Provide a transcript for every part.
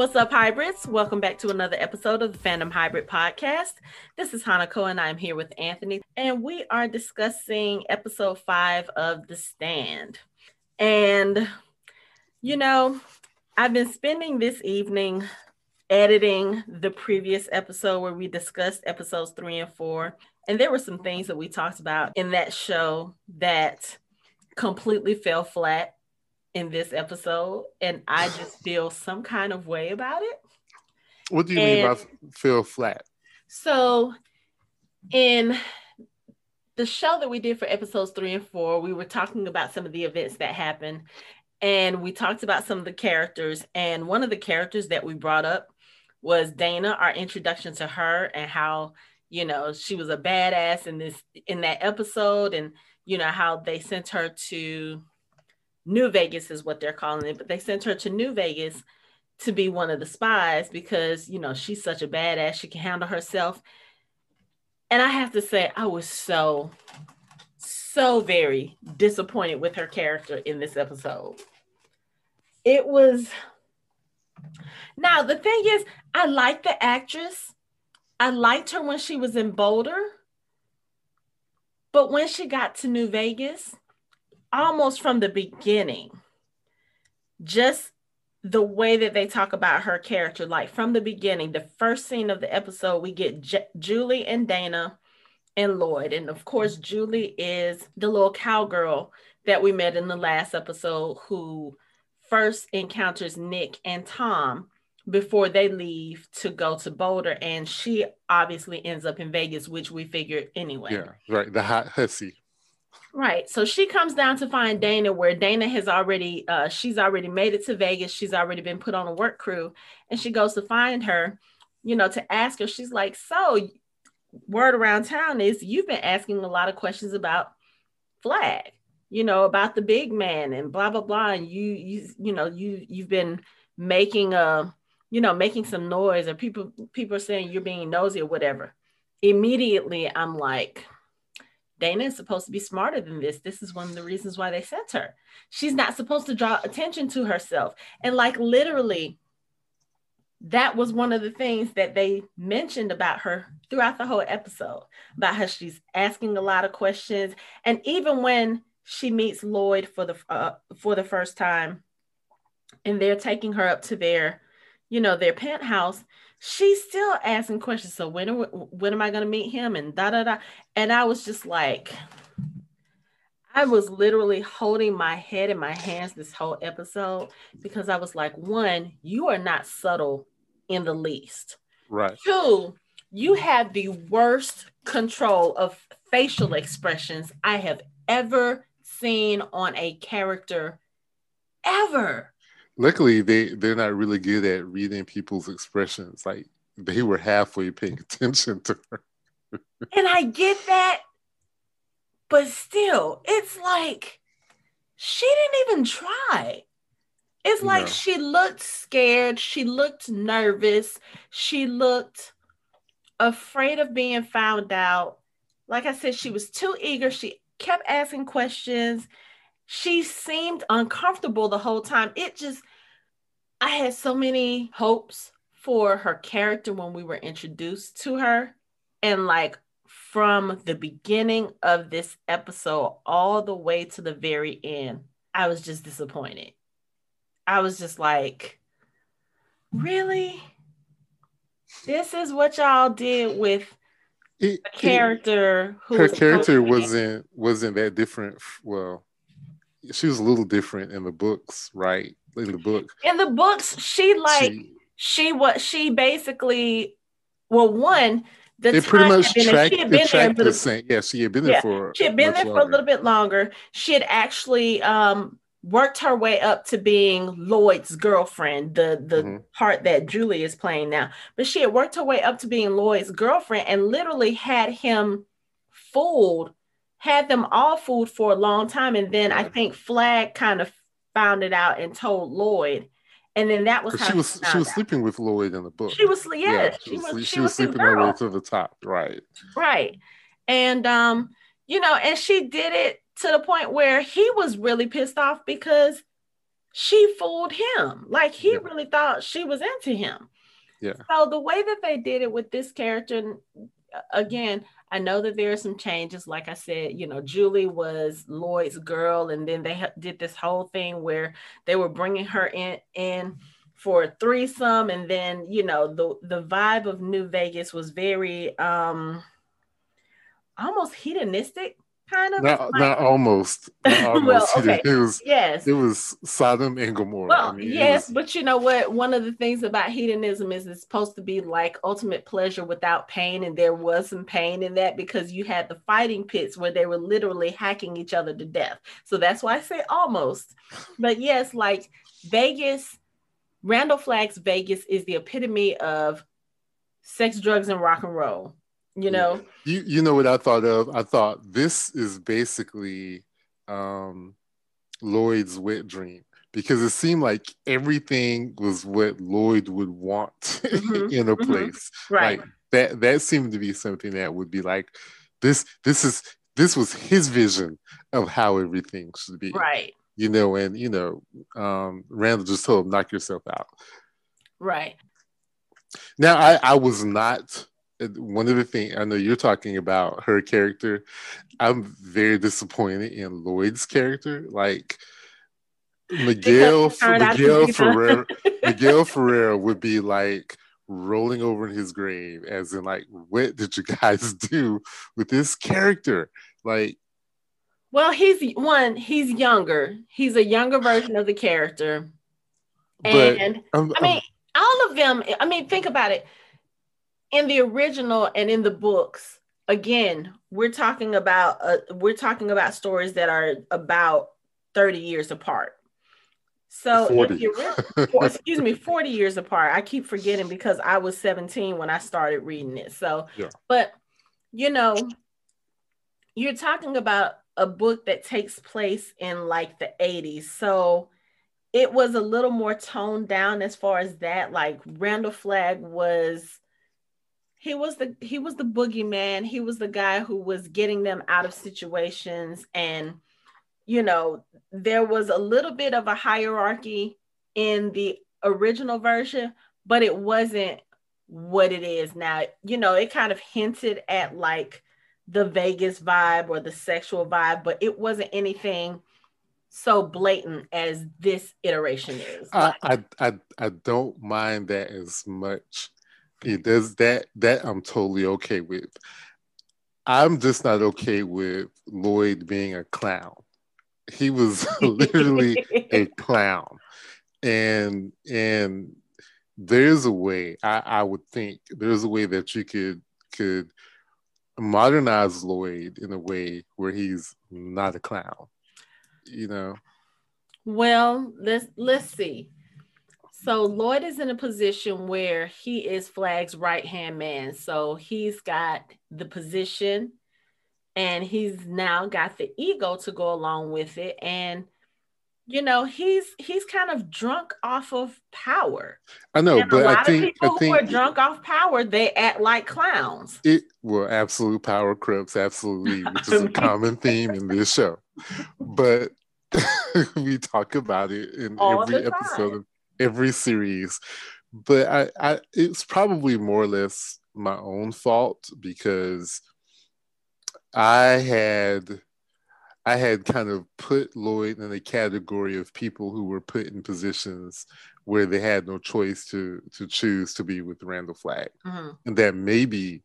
What's up, hybrids? Welcome back to another episode of the Fandom Hybrid Podcast. This is Hanako, and I'm here with Anthony, and we are discussing episode 5 of The Stand. And, you know, I've been spending this evening editing the previous episode where we discussed episodes 3 and 4. And there were some things that we talked about in that show that completely fell flat in this episode, and I just feel some kind of way about it. What do you mean by feel flat? So in the show that we did for episodes 3 and 4, we were talking about some of the events that happened, and we talked about some of the characters, and one of the characters that we brought up was Dayna, our introduction to her, and how, you know, she was a badass in that episode, and, you know, how they sent her to New Vegas is what they're calling it, but they sent her to New Vegas to be one of the spies because, you know, she's such a badass, she can handle herself. And I have to say, I was so very disappointed with her character in this episode. It was... Now, the thing is, I like the actress. I liked her when she was in Boulder, but when she got to New Vegas, almost from the beginning, just the way that they talk about her character, like from the beginning, the first scene of the episode, we get Julie and Dayna and Lloyd. And of course, Julie is the little cowgirl that we met in the last episode who first encounters Nick and Tom before they leave to go to Boulder. And she obviously ends up in Vegas, which we figured anyway. Yeah, right. The hot hussy. Right. So she comes down to find Dayna, where Dayna has already, she's already made it to Vegas. She's already been put on a work crew, and she goes to find her, you know, to ask her. She's like, so word around town is you've been asking a lot of questions about Flagg, you know, about the big man and blah, blah, blah. And you've been making some noise, or people are saying you're being nosy or whatever. Immediately I'm like, Dayna is supposed to be smarter than this. This is one of the reasons why they sent her. She's not supposed to draw attention to herself. And like literally, that was one of the things that they mentioned about her throughout the whole episode, about how she's asking a lot of questions. And even when she meets Lloyd for the first time, and they're taking her up to their, you know, their penthouse, she's still asking questions. So when am I going to meet him? And da, da, da. And I was just like, I was literally holding my head in my hands this whole episode, because I was like, one, you are not subtle in the least. Right. Two, you have the worst control of facial expressions I have ever seen on a character ever. Luckily, they're not really good at reading people's expressions. Like, they were halfway paying attention to her. And I get that, but still, it's like, she didn't even try. It's like, no. She looked scared. She looked nervous. She looked afraid of being found out. Like I said, she was too eager. She kept asking questions. She seemed uncomfortable the whole time. It just, I had so many hopes for her character when we were introduced to her. And like from the beginning of this episode all the way to the very end, I was just disappointed. I was just like, really? This is what y'all did with a character who her was character wasn't that different. Well, she was a little different in the books, right? In the books, she had been there the same. Yeah, she had been there for. She had been there for a little bit longer. She had actually worked her way up to being Lloyd's girlfriend, the mm-hmm. part that Julie is playing now. But she had worked her way up to being Lloyd's girlfriend and literally had him fooled. Had them all fooled for a long time. And then I think Flagg kind of found it out and told Lloyd. And then that was how she was sleeping with Lloyd in the book. She was, she was sleeping her way to the top. Right. Right. And, and she did it to the point where he was really pissed off because she fooled him. Like, he really thought she was into him. Yeah. So the way that they did it with this character, again, I know that there are some changes. Like I said, you know, Julie was Lloyd's girl, and then they did this whole thing where they were bringing her in for a threesome. And then, you know, the vibe of New Vegas was very almost hedonistic, kind of. Not almost. Well, okay. It was Sodom and Gomorrah. Well, I mean, but you know what? One of the things about hedonism is it's supposed to be like ultimate pleasure without pain, and there was some pain in that because you had the fighting pits where they were literally hacking each other to death. So that's why I say almost. But yes, like Vegas, Randall Flagg's Vegas is the epitome of sex, drugs, and rock and roll. You know, you know what I thought of? I thought this is basically Lloyd's wet dream, because it seemed like everything was what Lloyd would want in a place. Right. Like that seemed to be something that would be like, this was his vision of how everything should be. Right. You know, and you know, Randall just told him, knock yourself out. Right. Now I was not. One of the things, I know you're talking about her character, I'm very disappointed in Lloyd's character. Like Miguel Ferreira would be like rolling over in his grave, as in like, what did you guys do with this character? Like, well, he's younger. He's a younger version of the character. And all of them, I mean, think about it. In the original and in the books, again, we're talking about stories that are about 30 years apart. So 40. If you're, 40 years apart. I keep forgetting because I was 17 when I started reading it. So, But you know, you're talking about a book that takes place in like the 80s. So it was a little more toned down as far as that. Like Randall Flagg was. He was the boogeyman. He was the guy who was getting them out of situations. And, you know, there was a little bit of a hierarchy in the original version, but it wasn't what it is now. You know, it kind of hinted at like the Vegas vibe or the sexual vibe, but it wasn't anything so blatant as this iteration is. I don't mind that as much. It does that I'm totally okay with. I'm just not okay with Lloyd being a clown. He was literally a clown. And there's a way, I would think, there's a way that you could modernize Lloyd in a way where he's not a clown, you know? Well, let's see. So Lloyd is in a position where he is Flagg's right-hand man. So he's got the position, and he's now got the ego to go along with it. And, you know, he's kind of drunk off of power. I know, and but a lot of people who are drunk off power, they act like clowns. Absolute power corrupts, absolutely, which is a common theme in this show. But we talk about it in every episode of every series, but it's probably more or less my own fault, because I had kind of put Lloyd in the category of people who were put in positions where they had no choice to choose to be with Randall Flagg, and that maybe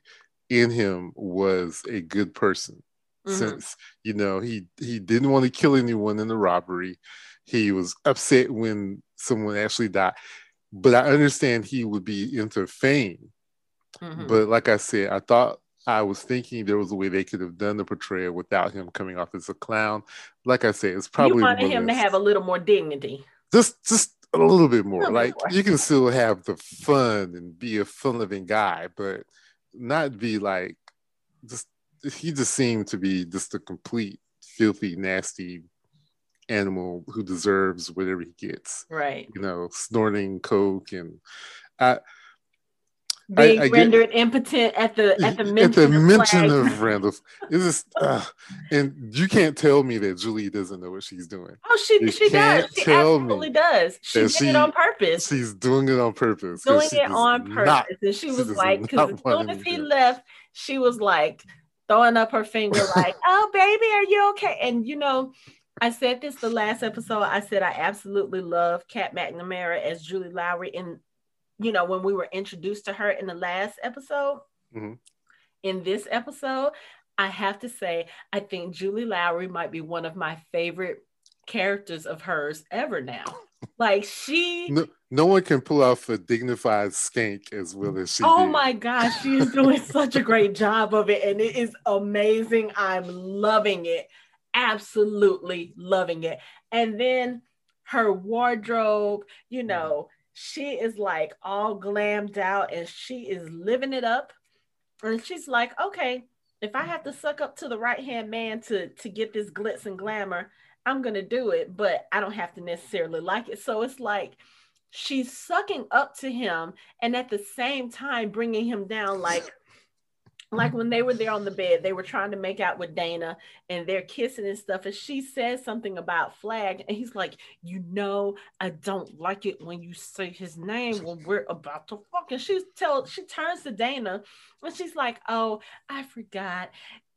in him was a good person, since you know he didn't want to kill anyone in the robbery. He was upset when someone actually died. But I understand he would be into fame. But like I said, I was thinking there was a way they could have done the portrayal without him coming off as a clown. Like I said, it's probably... You wanted him to have a little more dignity. Just a little bit more. You can still have the fun and be a fun-loving guy, but not be like... He just seemed to be just a complete, filthy, nasty animal who deserves whatever he gets, right? You know, snorting coke, and I being rendered impotent at the mention of Randall. And you can't tell me that Julie doesn't know what she's doing. Oh, she does. She absolutely does. She did it on purpose. She's doing it on purpose. Doing it on purpose. And she was like, because as soon as he left, she was like throwing up her finger, like, "Oh, baby, are you okay?" And you know, I said this the last episode. I said I absolutely love Kat McNamara as Julie Lowry, and you know, when we were introduced to her in the last episode, in this episode, I have to say, I think Julie Lowry might be one of my favorite characters of hers ever now. Like she, no one can pull off a dignified skank as well as she. Oh my gosh, she is doing such a great job of it, and it is amazing. I'm loving it. Absolutely loving it. And then her wardrobe, you know, she is like all glammed out and she is living it up. And she's like, okay, if I have to suck up to the right-hand man to get this glitz and glamour, I'm going to do it, but I don't have to necessarily like it. So it's like she's sucking up to him and at the same time bringing him down, like when they were there on the bed, they were trying to make out with Dayna and they're kissing and stuff. And she says something about Flagg and he's like, you know, I don't like it when you say his name when we're about to fuck. And she turns to Dayna and she's like, oh, I forgot.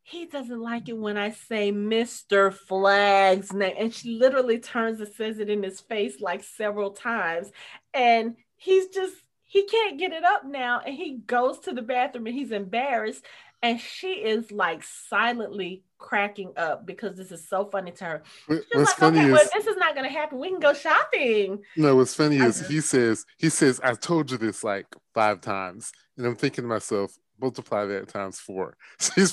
He doesn't like it when I say Mr. Flagg's name. And she literally turns and says it in his face like several times. And he can't get it up now. And he goes to the bathroom and he's embarrassed. And she is like silently cracking up because this is so funny to her. She's like, okay, well, this is not going to happen. We can go shopping. No, what's funny is he says, I told you this like 5 times. And I'm thinking to myself, multiply that times 4. So he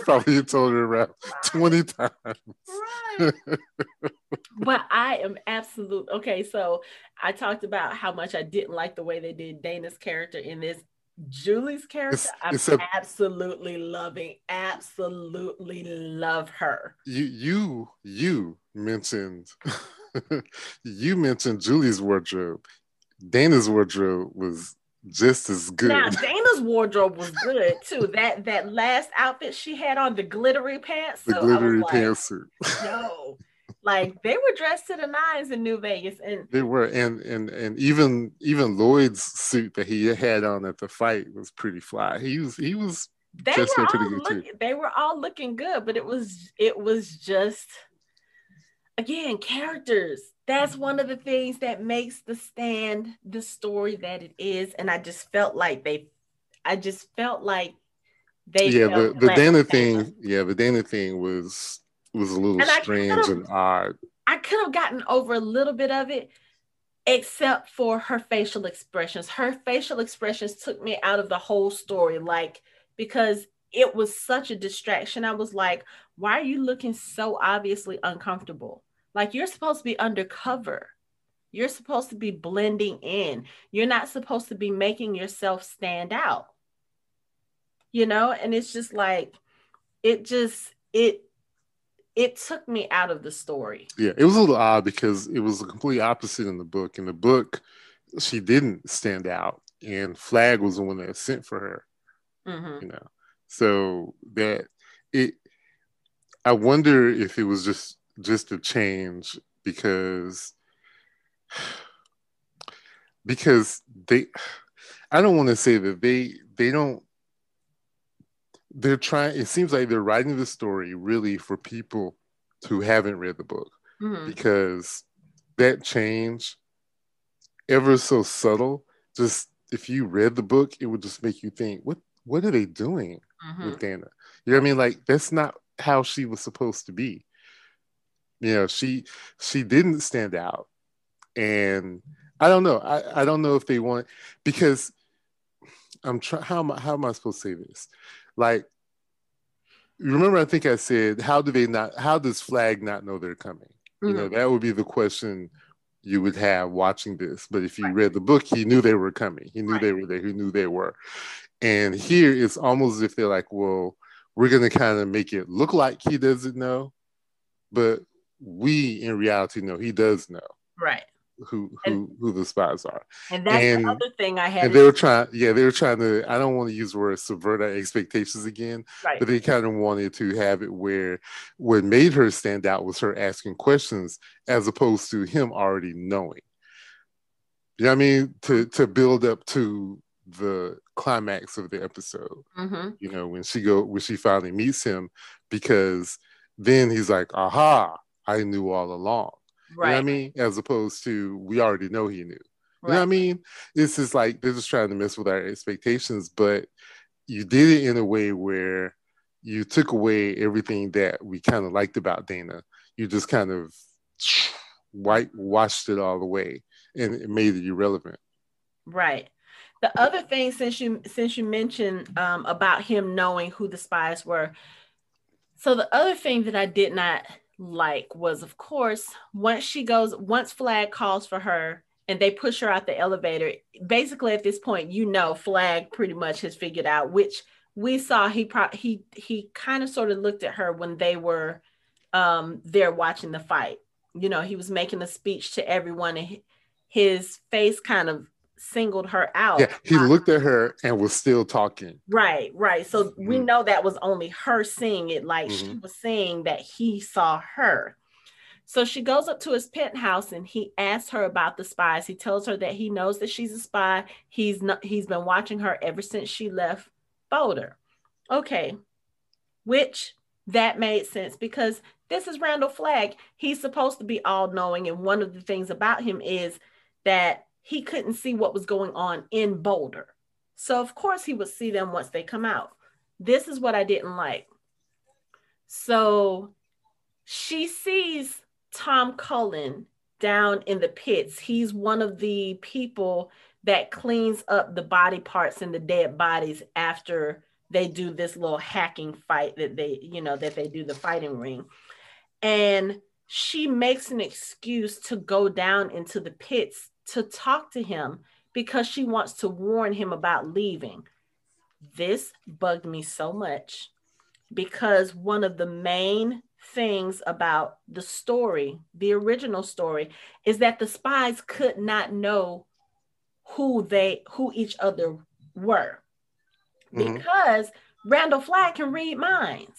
probably told her around 20 times. Right. But I am absolute. Okay, so I talked about how much I didn't like the way they did Dana's character in this. Julie's character, I'm absolutely loving. Absolutely love her. You mentioned Julie's wardrobe. Dana's wardrobe was just as good. Now Dana's wardrobe was good too. That last outfit she had on, the glittery pantsuit. The glittery pantsuit. No, like they were dressed to the nines in New Vegas, and they were. And even Lloyd's suit that he had on at the fight was pretty fly. He was. They were all looking good, but it was just again characters. That's one of the things that makes The Stand the story that it is. And I just felt like the Dayna thing was a little strange and odd. I could have gotten over a little bit of it, except for her facial expressions. Her facial expressions took me out of the whole story, like, because it was such a distraction. I was like, why are you looking so obviously uncomfortable? Like, you're supposed to be undercover. You're supposed to be blending in. You're not supposed to be making yourself stand out. You know, and it's just like, it took me out of the story. Yeah, it was a little odd because it was the complete opposite in the book. In the book, she didn't stand out and Flagg was the one that sent for her. Mm-hmm. You know, so that I wonder if it was just a change because they, I don't want to say that they don't, they're trying, it seems like they're writing the story really for people who haven't read the book, because that change, ever so subtle, just if you read the book, it would just make you think, what are they doing with Dayna? You know what I mean? Like, that's not how she was supposed to be. You know, she didn't stand out, and I don't know. I don't know if they want, because I'm trying. How am I supposed to say this? Like, remember, I think I said, how does Flagg not know they're coming? Mm-hmm. You know, that would be the question you would have watching this. But if you read the book, he knew they were coming. He knew they were there. He knew they were. And here it's almost as if they're like, well, we're gonna kind of make it look like he doesn't know, but we in reality know he does know, right? who the spies are. And that's the other thing I had. And they were trying to, I don't want to use the word subvert our expectations again, right, but they kind of wanted to have it where what made her stand out was her asking questions as opposed to him already knowing. You know what I mean? To build up to the climax of the episode, mm-hmm, you know, when she finally meets him, because then he's like, aha, I knew all along. Right. You know what I mean? As opposed to, we already know he knew. Right. You know what I mean? It's just like, they're just trying to mess with our expectations, but you did it in a way where you took away everything that we kind of liked about Dayna. You just kind of whitewashed it all away and it made it irrelevant. Right. The other thing, since you mentioned about him knowing who the spies were, so the other thing that I did not like was, of course, once Flagg calls for her and they push her out the elevator, basically at this point, you know, Flagg pretty much has figured out, which we saw he kind of sort of looked at her when they were there watching the fight. You know, he was making a speech to everyone and his face kind of singled her out. Yeah, he looked at her and was still talking. Right. So mm-hmm, we know that was only her seeing it, like mm-hmm, she was seeing that he saw her. So she goes up to his penthouse and he asks her about the spies. He tells her that he knows that she's a spy. He's been watching her ever since she left Boulder. Okay, which that made sense because this is Randall Flagg. He's supposed to be all-knowing, and one of the things about him is that he couldn't see what was going on in Boulder. So of course he would see them once they come out. This is what I didn't like. So she sees Tom Cullen down in the pits. He's one of the people that cleans up the body parts and the dead bodies after they do this little hacking fight that they do the fighting ring. And she makes an excuse to go down into the pits to talk to him because she wants to warn him about leaving. This bugged me so much because one of the main things about the story, the original story, is that the spies could not know who each other were, mm-hmm, because Randall Flagg can read minds.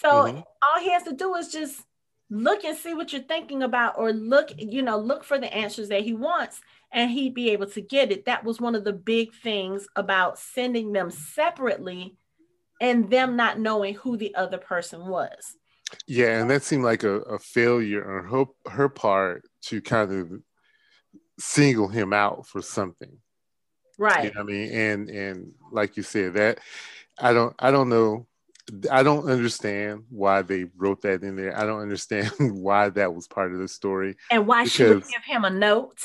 So mm-hmm, all he has to do is just look and see what you're thinking about, or look for the answers that he wants, and he'd be able to get it. That was one of the big things about sending them separately and them not knowing who the other person was. Yeah, and that seemed like a failure on her part to kind of single him out for something. Right. You know what I mean? And like you said, that I don't know. I don't understand why they wrote that in there. I don't understand why that was part of the story. And why she would give him a note.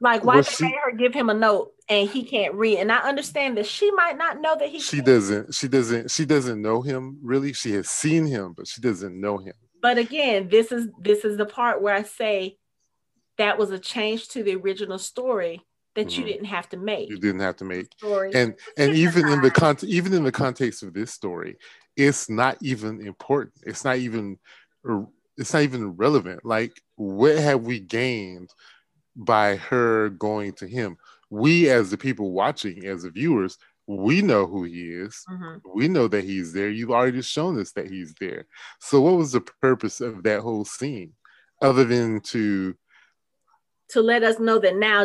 Like, why they made her give him a note and he can't read. And I understand that she might not know that she doesn't know him, really. She has seen him, but she doesn't know him. But again, this is the part where I say that was a change to the original story that mm-hmm, you didn't have to make. And even in the context of this story, it's not even important. It's not even relevant. Like, what have we gained by her going to him? We, as the people watching, as the viewers, we know who he is. Mm-hmm. We know that he's there. You've already shown us that he's there. So what was the purpose of that whole scene, other than to let us know that now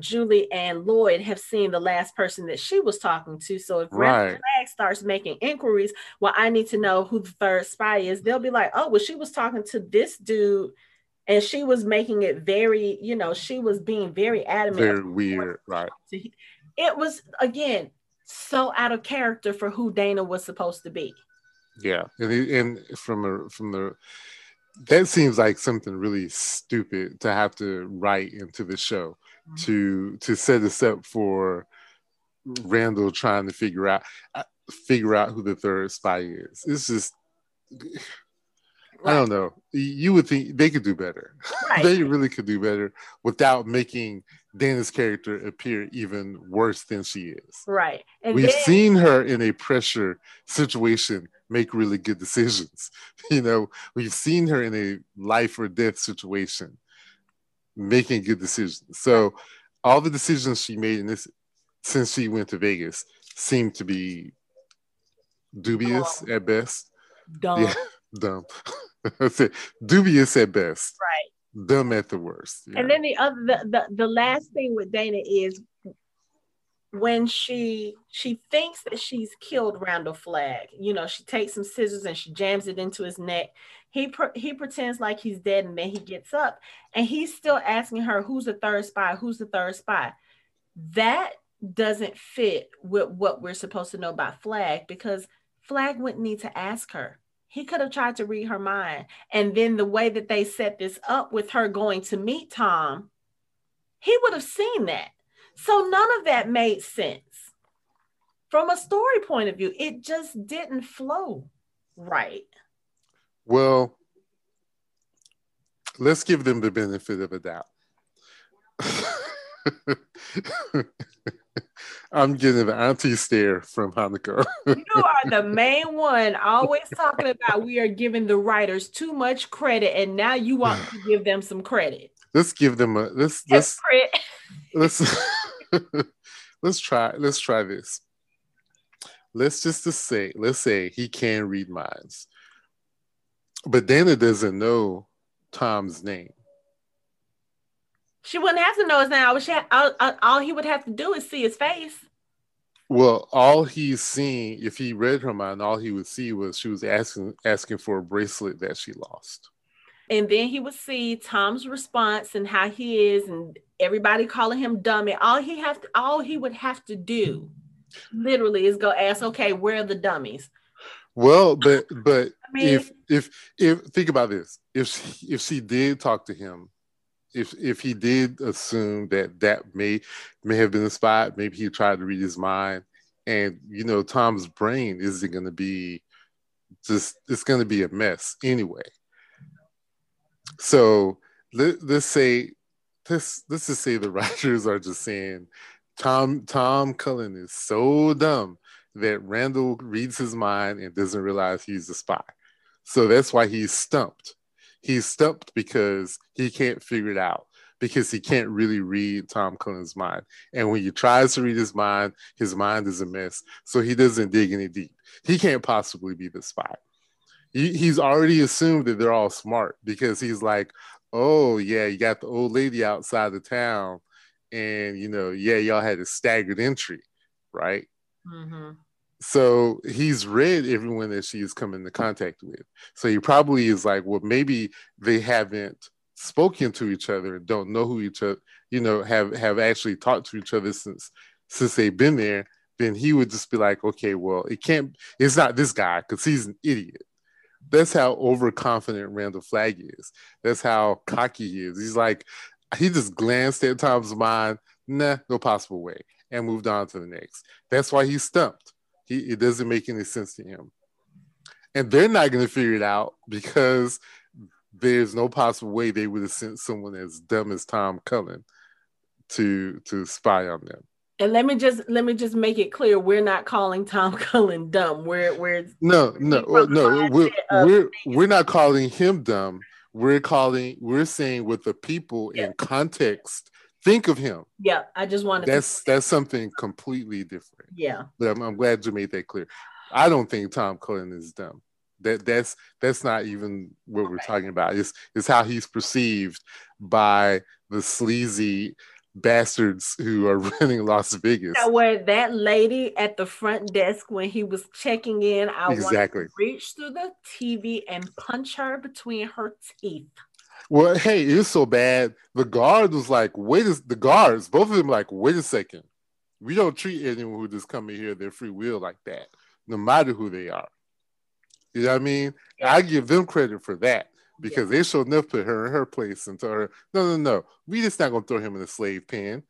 Julie and Lloyd have seen the last person that she was talking to. So if Randall Flagg starts making inquiries, well, I need to know who the third spy is. They'll be like, oh, well, she was talking to this dude and she was making it very, you know, she was being very adamant. Very weird, right. It was, again, so out of character for who Dayna was supposed to be. Yeah, and from the... That seems like something really stupid to have to write into the show, mm-hmm, to set us up for Randall trying to figure out who the third spy is. It's just, I don't know. You would think they could do better. Right. They really could do better without making Dayna's character appear even worse than she is. Right. And we've seen her in a pressure situation make really good decisions. You know, we've seen her in a life or death situation. making good decisions. So all the decisions she made in this, since she went to Vegas, seem to be dubious at best. Dumb. Yeah, dumb. Dubious at best. Right. Dumb at the worst. Yeah. And then the other, the last thing with Dayna is when she thinks that she's killed Randall Flagg. You know, she takes some scissors and she jams it into his neck. He pretends like he's dead, and then he gets up and he's still asking her, who's the third spy? Who's the third spy? That doesn't fit with what we're supposed to know about Flagg, because Flagg wouldn't need to ask her. He could have tried to read her mind. And then the way that they set this up with her going to meet Tom, he would have seen that. So none of that made sense. From a story point of view, it just didn't flow right. Well, let's give them the benefit of a doubt. I'm getting an auntie stare from Hanako. You are the main one always talking about we are giving the writers too much credit, and now you want to give them some credit. Let's give them a let's try this. Let's just say, let's say he can read minds, but Dayna doesn't know Tom's name. She wouldn't have to know his name. All he would have to do is see his face. Well, all he's seen, if he read her mind, all he would see was she was asking for a bracelet that she lost. And then he would see Tom's response and how he is, and everybody calling him dummy. All he would have to do, literally, is go ask, okay, where are the dummies? Well, but I mean, if think about this, if she did talk to him, if he did assume that may have been a spy, maybe he tried to read his mind, and you know Tom's brain isn't going to be just, it's going to be a mess anyway. So let's just say the writers are just saying Tom Cullen is so dumb that Randall reads his mind and doesn't realize he's a spy. So that's why he's stumped. He's stumped because he can't figure it out, because he can't really read Tom Cullen's mind. And when he tries to read his mind is a mess. So he doesn't dig any deep. He can't possibly be the spy. He's already assumed that they're all smart, because he's like, oh yeah, you got the old lady outside the town, and you know, yeah, y'all had a staggered entry, right? Mm-hmm. So he's read everyone that she's come into contact with. So he probably is like, well, maybe they haven't spoken to each other, don't know who each other, you know, have actually talked to each other since they've been there. Then he would just be like, okay, well, it's not this guy, because he's an idiot. That's how overconfident Randall Flagg is. That's how cocky he is. He's like, he just glanced at Tom's mind, nah, no possible way, and moved on to the next. That's why he's stumped. It doesn't make any sense to him. And they're not going to figure it out, because there's no possible way they would have sent someone as dumb as Tom Cullen to spy on them. And let me just make it clear, we're not calling Tom Cullen dumb. We're not calling him dumb. We're saying what the people in context think of him. Yeah, I just wanted that's something completely different. Yeah, but I'm glad you made that clear. I don't think Tom Cullen is dumb. That's not even what we're talking about. It's how he's perceived by the sleazy bastards who are running Las Vegas. You know, where that lady at the front desk when he was checking in, I wanted to reach through the TV and punch her between her teeth. Well, hey, it was so bad. The guard was like, both of them like, wait a second. We don't treat anyone who just come in here their free will like that, no matter who they are. You know what I mean? Yeah. I give them credit for that, because they showed enough put her in her place and told her, no, we just not going to throw him in a slave pen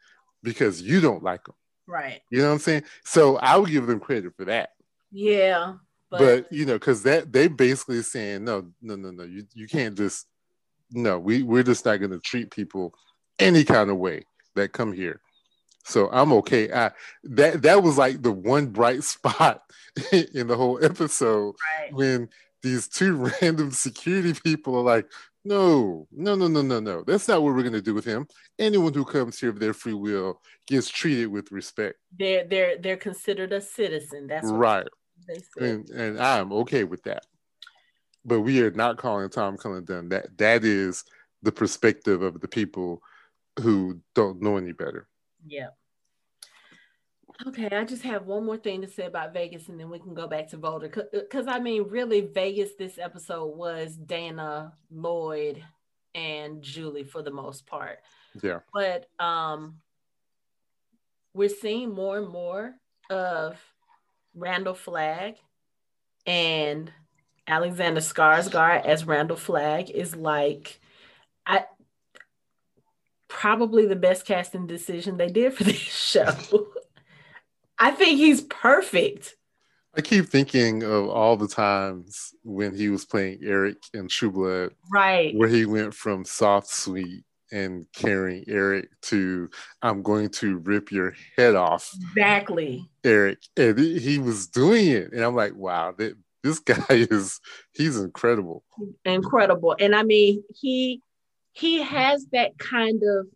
because you don't like him. Right. You know what I'm saying? So I would give them credit for that. Yeah. But you know, because that they basically saying, no, you can't just, no, we're just not going to treat people any kind of way that come here. So I'm okay. That was like the one bright spot in the whole episode, right, when these two random security people are like, No. That's not what we're going to do with him. Anyone who comes here of their free will gets treated with respect. They're considered a citizen. That's what right. They said. And I'm okay with that. But we are not calling Tom Cullen done. That is the perspective of the people who don't know any better. Yeah. Okay, I just have one more thing to say about Vegas, and then we can go back to Boulder. Because, I mean, really, Vegas this episode was Dayna, Lloyd, and Julie for the most part. Yeah. But we're seeing more and more of Randall Flagg, and Alexander Skarsgård as Randall Flagg is like... probably the best casting decision they did for this show. I think he's perfect. I keep thinking of all the times when he was playing Eric in True Blood, right? Where he went from soft, sweet, and caring Eric to I'm going to rip your head off. Exactly. Eric. And he was doing it. And I'm like, wow, this guy he's incredible. Incredible. And I mean, he has that kind of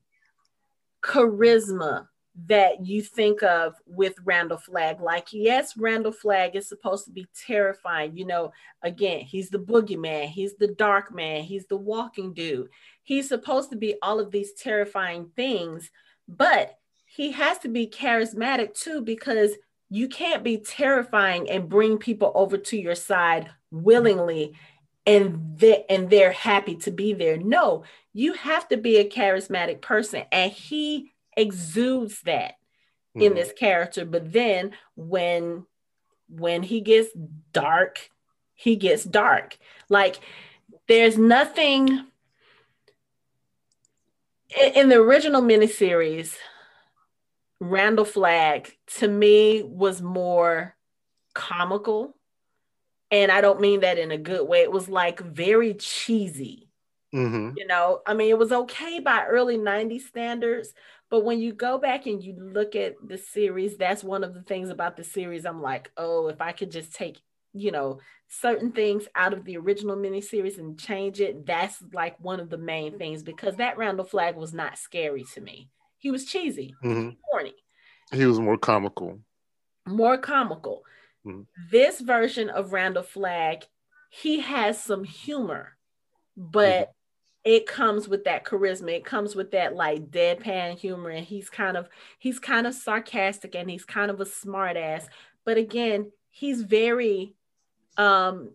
charisma that you think of with Randall Flagg. Like, yes, Randall Flagg is supposed to be terrifying. You know, again, he's the boogeyman. He's the dark man. He's the walking dude. He's supposed to be all of these terrifying things, but he has to be charismatic too, because you can't be terrifying and bring people over to your side willingly and they're happy to be there. No, you have to be a charismatic person, and he exudes that in this character. But then when he gets dark, he gets dark. Like, there's nothing in the original miniseries. Randall Flagg to me was more comical, and I don't mean that in a good way. It was like very cheesy. Mm-hmm. You know, I mean, it was okay by early 90s standards, but when you go back and you look at the series, that's one of the things about the series. I'm like, oh, if I could just take, you know, certain things out of the original miniseries and change it, that's like one of the main things, because that Randall Flagg was not scary to me. He was cheesy, mm-hmm. corny. He was more comical. Mm-hmm. This version of Randall Flagg, he has some humor, but it comes with that charisma. It comes with that like deadpan humor, and he's kind of sarcastic, and he's kind of a smart ass. But again, he's very approachable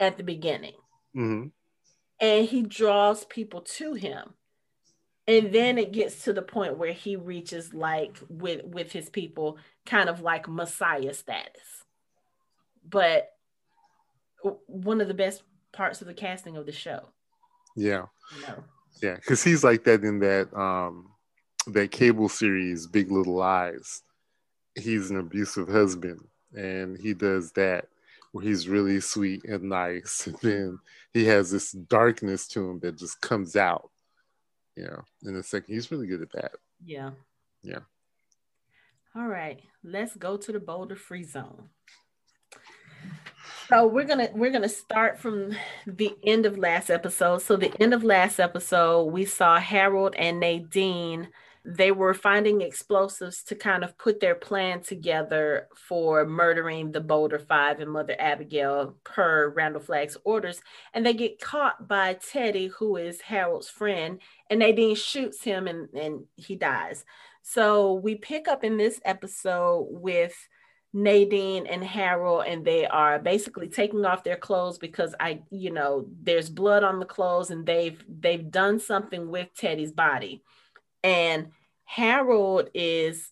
at the beginning, and he draws people to him. And then it gets to the point where he reaches, like, with his people, kind of like messiah status. But one of the best parts of the casting of the show. Yeah. You know? Yeah, because he's like that in that cable series, Big Little Lies. He's an abusive husband, and he does that where he's really sweet and nice. And then he has this darkness to him that just comes out. Yeah, and it's like he's really good at that. Yeah. Yeah. All right, let's go to the Boulder Free Zone. So we're gonna start from the end of last episode. So the end of last episode, we saw Harold and Nadine. They were finding explosives to kind of put their plan together for murdering the Boulder Five and Mother Abigail per Randall Flagg's orders. And they get caught by Teddy, who is Harold's friend, and Nadine shoots him and he dies. So we pick up in this episode with Nadine and Harold, and they are basically taking off their clothes because there's blood on the clothes, and they've done something with Teddy's body. And Harold is,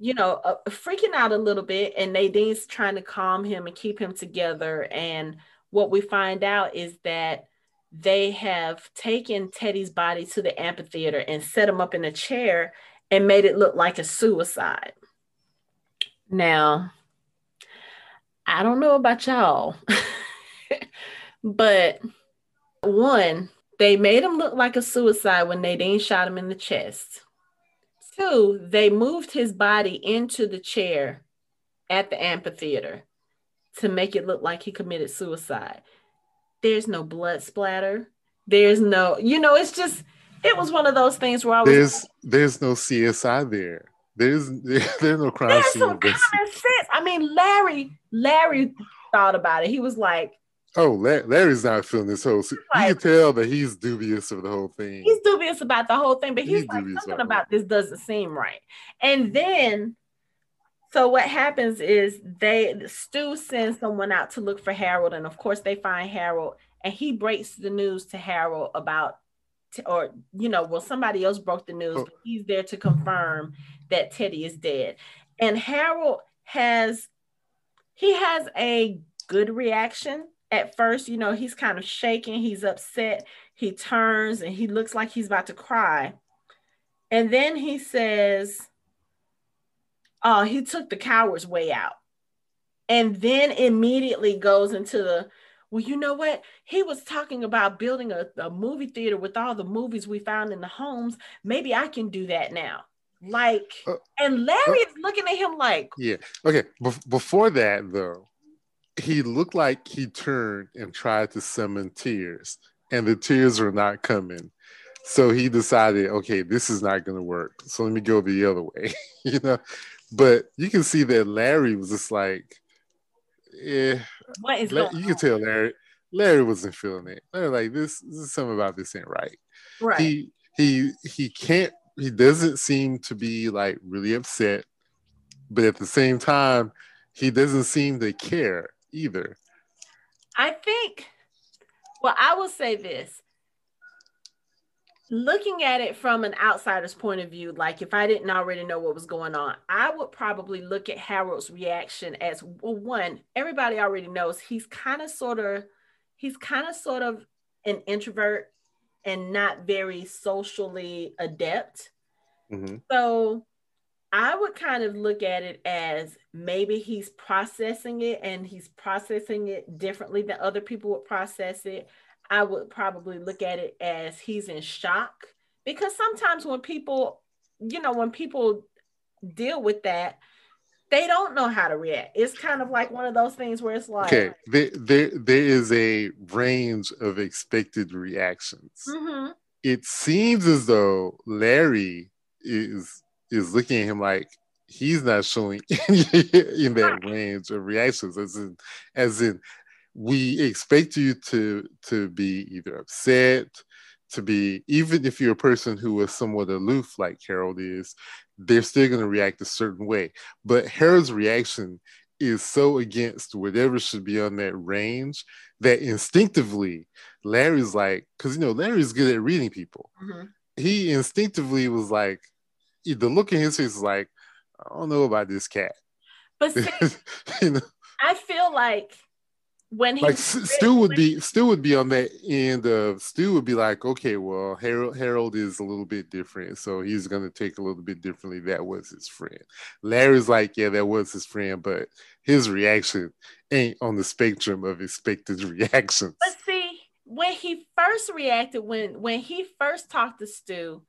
freaking out a little bit, and Nadine's trying to calm him and keep him together. And what we find out is that they have taken Teddy's body to the amphitheater and set him up in a chair and made it look like a suicide. Now, I don't know about y'all, but one... they made him look like a suicide when Nadine shot him in the chest. 2, they moved his body into the chair at the amphitheater to make it look like he committed suicide. There's no blood splatter. There's no, you know, it's just, it was one of those things where I was. There's no CSI there. There's no crime scene. There's some common sense. I mean, Larry thought about it. He was like, oh, Larry's not feeling this whole. You can tell that he's dubious of the whole thing. He's dubious about the whole thing, but he's like, something about this doesn't seem right. And then, so what happens is Stu sends someone out to look for Harold, and of course they find Harold, and he breaks the news to Harold about, or you know, well, somebody else broke the news, but he's there to confirm that Teddy is dead. And Harold has a good reaction. At first, you know, he's kind of shaking, he's upset, he turns and he looks like he's about to cry. And then he says, oh, he took the coward's way out. And then immediately goes into the, well, you know what? He was talking about building a movie theater with all the movies we found in the homes. Maybe I can do that now. Like, and Larry is looking at him like. Yeah, okay, before that though, he looked like he turned and tried to summon tears, and the tears were not coming. So he decided, okay, this is not going to work. So let me go the other way, you know. But you can see that Larry was just like, "Yeah." What is going on? You can tell Larry wasn't feeling it. Larry like, this is something about this ain't right. Right. He can't. He doesn't seem to be like really upset, but at the same time, he doesn't seem to care either. I think, well, I will say this. Looking at it from an outsider's point of view, like if I didn't already know what was going on, I would probably look at Harold's reaction as, well, one, everybody already knows he's kind of sort of an introvert and not very socially adept. Mm-hmm. So I would kind of look at it as maybe he's processing it, and he's processing it differently than other people would process it. I would probably look at it as he's in shock, because sometimes when people deal with that, they don't know how to react. It's kind of like one of those things where it's like, okay, there is a range of expected reactions. Mm-hmm. It seems as though Larry is looking at him like he's not showing in that range of reactions, as in we expect you to be either upset, to be, even if you're a person who is somewhat aloof like Harold is, they're still going to react a certain way. But Harold's reaction is so against whatever should be on that range that instinctively Larry's like, because you know Larry's good at reading people. Mm-hmm. He instinctively was like, the look in his face is like, I don't know about this cat. But see, you know? I feel like when he, like Stu would be on that end of, Stu would be like, okay, well, Harold is a little bit different, so he's going to take a little bit differently. That was his friend. Larry's like, yeah, that was his friend, but his reaction ain't on the spectrum of expected reactions. But see, when he first reacted, when he first talked to Stu,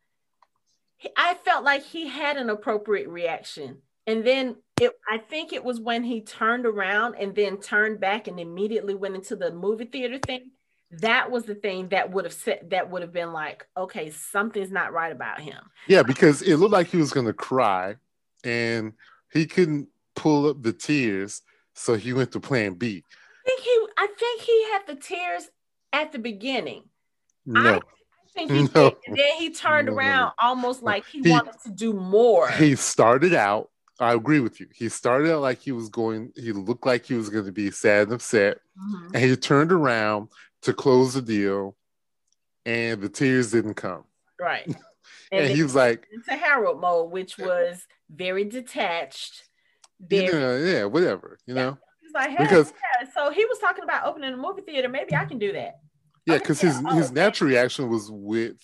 I felt like he had an appropriate reaction. And then I think it was when he turned around and then turned back and immediately went into the movie theater thing. That was the thing that would have said, that would have been like, okay, something's not right about him. Yeah, because it looked like he was going to cry and he couldn't pull up the tears. So he went to plan B. I think he had the tears at the beginning. No. I think he did. And then he turned around almost like he wanted to do more. He started out, I agree with you, he started out like he looked like he was going to be sad and upset. Mm-hmm. And he turned around to close the deal and the tears didn't come. Right. And he was like into Harold mode, which was very detached. Very, you know, yeah, whatever, you know. He was like, hey, because, yeah. So he was talking about opening a movie theater. Maybe I can do that. Yeah, because his natural reaction was with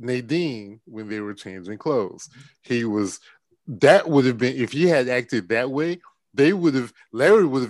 Nadine when they were changing clothes. That would have been, if he had acted that way, Larry would have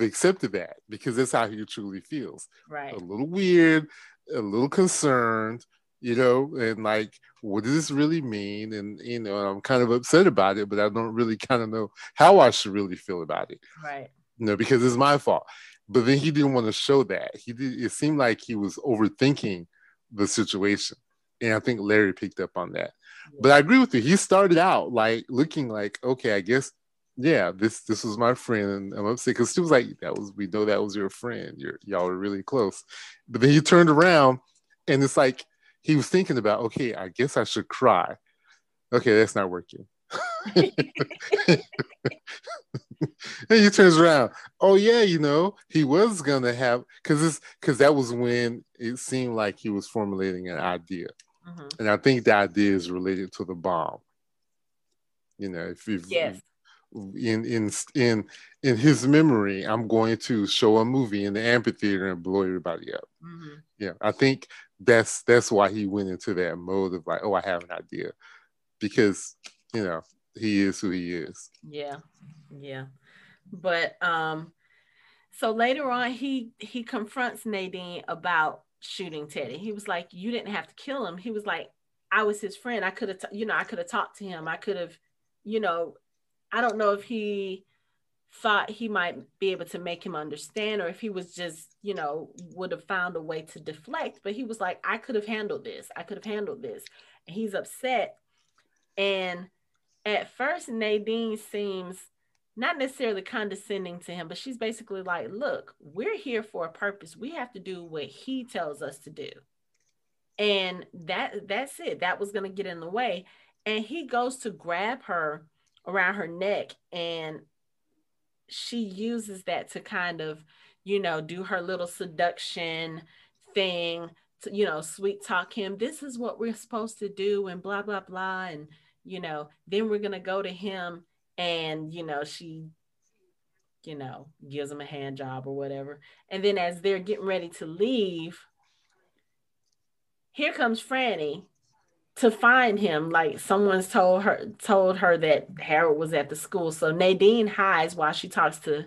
accepted that, because that's how he truly feels. Right. A little weird, a little concerned, you know, and like, what does this really mean? And, you know, I'm kind of upset about it, but I don't really kind of know how I should really feel about it. Right. You know, because it's my fault. But then he didn't want to show that. It seemed like he was overthinking the situation. And I think Larry picked up on that. Yeah. But I agree with you. He started out like looking like, okay, I guess, yeah, this was my friend. And I'm upset because Stu was like, that was your friend. Y'all were really close. But then he turned around and it's like he was thinking about, okay, I guess I should cry. Okay, that's not working. And he turns around. Oh yeah, he was gonna have because that was when it seemed like he was formulating an idea, and I think the idea is related to the bomb. Yes. In his memory, I'm going to show a movie in the amphitheater and blow everybody up. Yeah, I think that's why he went into that mode of like, oh, I have an idea, because he is who he is. Yeah. But so later on, he confronts Nadine about shooting Teddy. He was like, you didn't have to kill him. He was like, I was his friend. I could have, I could have talked to him. I could have, I don't know if he thought he might be able to make him understand, or if he was just, would have found a way to deflect. But he was like, I could have handled this. And he's upset. And at first, Nadine seems not necessarily condescending to him, but she's basically like, look, we're here for a purpose. We have to do what he tells us to do. And that's it. That was going to get in the way. And he goes to grab her around her neck, and she uses that to kind of, do her little seduction thing, to, sweet talk him. This is what we're supposed to do and blah, blah, blah. And then we're going to go to him, and, she, gives him a hand job or whatever. And then as they're getting ready to leave, here comes Franny to find him. Like someone's told her that Harold was at the school. So Nadine hides while she talks to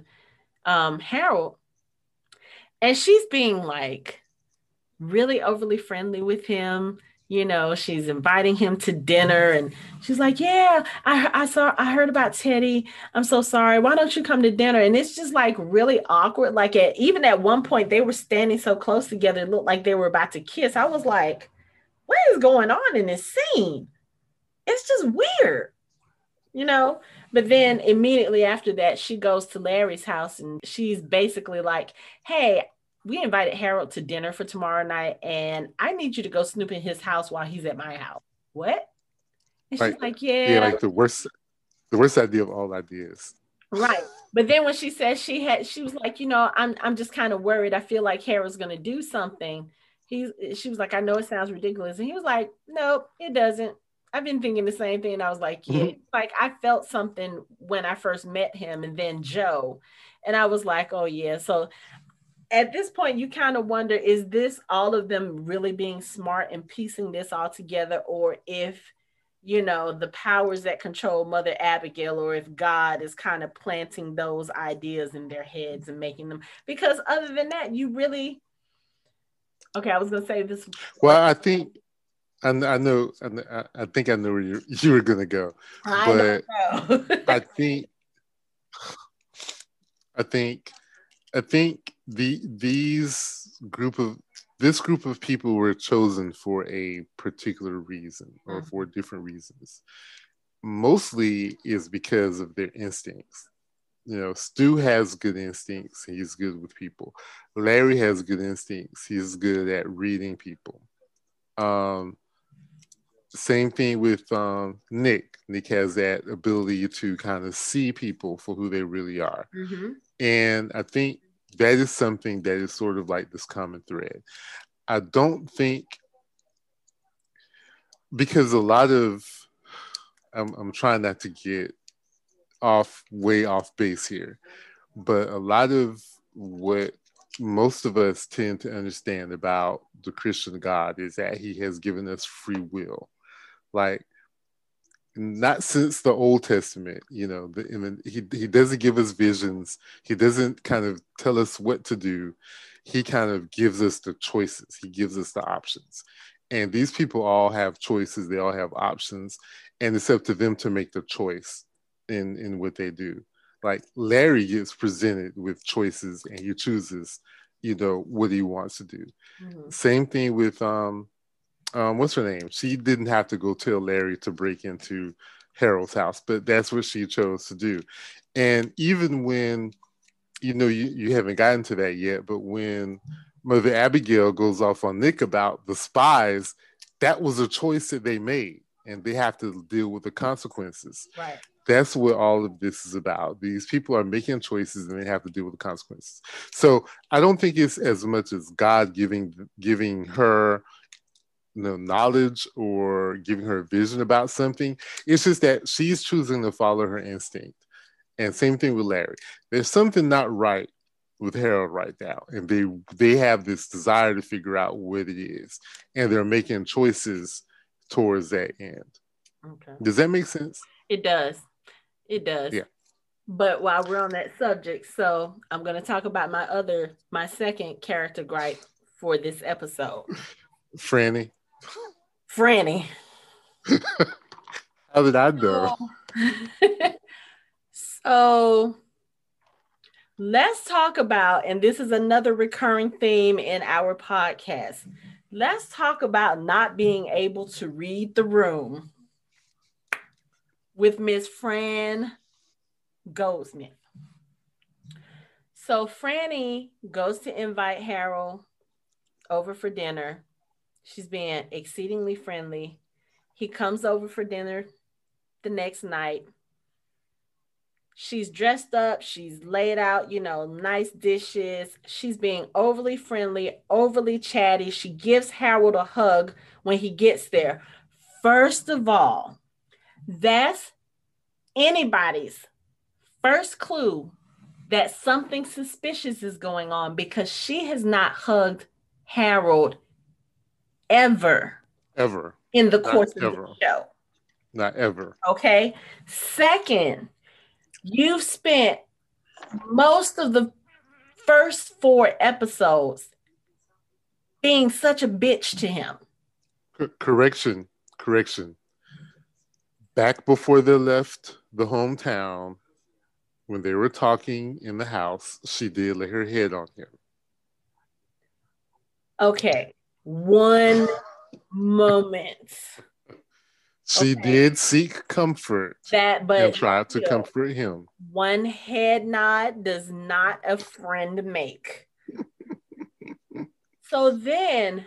Harold, and she's being like really overly friendly with him. She's inviting him to dinner, and she's like, yeah, I heard about Teddy. I'm so sorry. Why don't you come to dinner? And it's just like really awkward. Like even at one point they were standing so close together, it looked like they were about to kiss. I was like, what is going on in this scene? It's just weird, But then immediately after that, she goes to Larry's house, and she's basically like, hey, we invited Harold to dinner for tomorrow night, and I need you to go snoop in his house while he's at my house. What? And she's like, yeah. Yeah, like the worst idea of all ideas. Right. But then when she said she was like, I'm just kind of worried. I feel like Harold's going to do something. She was like, I know it sounds ridiculous. And he was like, nope, it doesn't. I've been thinking the same thing. And I was like, yeah, like I felt something when I first met him, and then Joe. And I was like, oh yeah. So at this point, you kind of wonder, is this all of them really being smart and piecing this all together? Or if, the powers that control Mother Abigail, or if God is kind of planting those ideas in their heads and making them, because other than that, you really, okay, I was going to say this. Well, I think, I think I know where you were going to go. I don't know. I think this group of people were chosen for a particular reason, or for different reasons. Mostly is because of their instincts. Stu has good instincts. He's good with people. Larry has good instincts. He's good at reading people. Same thing with Nick. Nick has that ability to kind of see people for who they really are. And I think that is something that is sort of like this common thread. I don't think, because a lot of, I'm trying not to get way off base here, but a lot of what most of us tend to understand about the Christian God is that he has given us free will. Like, not since the Old Testament, he doesn't give us visions. He doesn't kind of tell us what to do. He kind of gives us the choices. He gives us the options. And these people all have choices. They all have options. And it's up to them to make the choice in what they do. like Larry gets presented with choices and he chooses, you know, what he wants to do. Mm-hmm. Same thing with, what's her name? She didn't have to go tell Larry to break into Harold's house, but that's what she chose to do. And even when, you know, you haven't gotten to that yet, but when Mother Abigail goes off on Nick about the spies, that was a choice that they made, and they have to deal with the consequences. Right. That's what all of this is about. These people are making choices and they have to deal with the consequences. So I don't think it's as much as God giving her, you know, knowledge or giving her a vision about something. It's just that she's choosing to follow her instinct. And same thing with Larry. There's something not right with Harold right now. And they have this desire to figure out what it is. And they're making choices towards that end. Okay. Does that make sense? It does. It does. Yeah. But while we're on that subject, so I'm going to talk about my second character gripe for this episode. Franny. How did I know? So let's talk about, and this is another recurring theme in our podcast, let's talk about not being able to read the room with Miss Franny Goldsmith. So Franny goes to invite Harold over for dinner. She's being exceedingly friendly. He comes over for dinner the next night. She's dressed up. She's laid out, you know, nice dishes. She's being overly friendly, overly chatty. She gives Harold a hug when he gets there. First of all, that's anybody's first clue that something suspicious is going on, because she has not hugged Harold ever in the course of the show. Not ever. Okay. Second, you've spent most of the first 4 episodes being such a bitch to him. Correction. Back before they left the hometown, when they were talking in the house, she did lay her head on him. Okay. One moment. She did seek comfort and tried to comfort him. One head nod does not a friend make. So then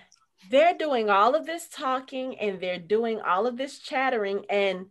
they're doing all of this talking and they're doing all of this chattering, and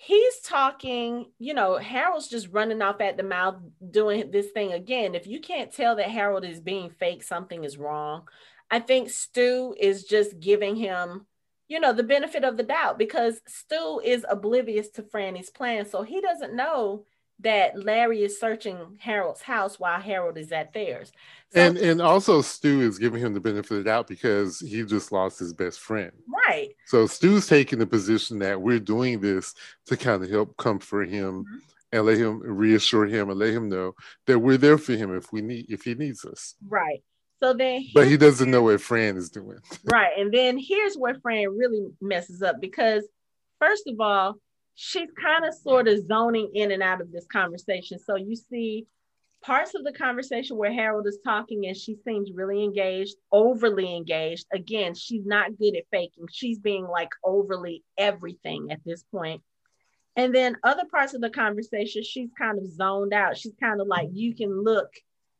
he's talking, you know, Harold's just running off at the mouth doing this thing again. If you can't tell that Harold is being fake, something is wrong. I think Stu is just giving him, you know, the benefit of the doubt, because Stu is oblivious to Franny's plan. So he doesn't know that Larry is searching Harold's house while Harold is at theirs. So, and also Stu is giving him the benefit of the doubt because he just lost his best friend. Right. So Stu's taking the position that we're doing this to kind of help comfort him, mm-hmm, and let him, reassure him and let him know that we're there for him if he needs us. Right. So then, but he doesn't know what Fran is doing. Right. And then here's where Fran really messes up, because first of all, she's kind of sort of zoning in and out of this conversation. So you see parts of the conversation where Harold is talking and she seems really engaged, overly engaged. Again, she's not good at faking. She's being like overly everything at this point. And then other parts of the conversation, she's kind of zoned out. She's kind of like, you can look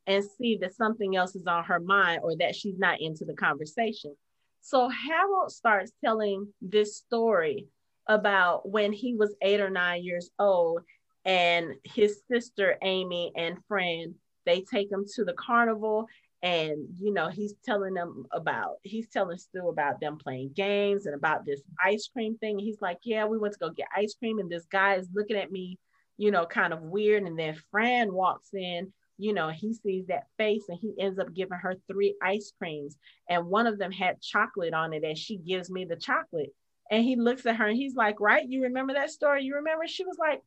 and see that something else is on her mind or that she's not into the conversation. So Harold starts telling this story about when he was 8 or 9 years old, and his sister, Amy, and Fran, they take him to the carnival, and, you know, he's telling Stu about them playing games and about this ice cream thing. He's like, yeah, we went to go get ice cream and this guy is looking at me, you know, kind of weird. And then Fran walks in, you know, he sees that face and he ends up giving her 3 ice creams. And one of them had chocolate on it, and she gives me the chocolate. And he looks at her and he's like, right, you remember that story? You remember? She was like,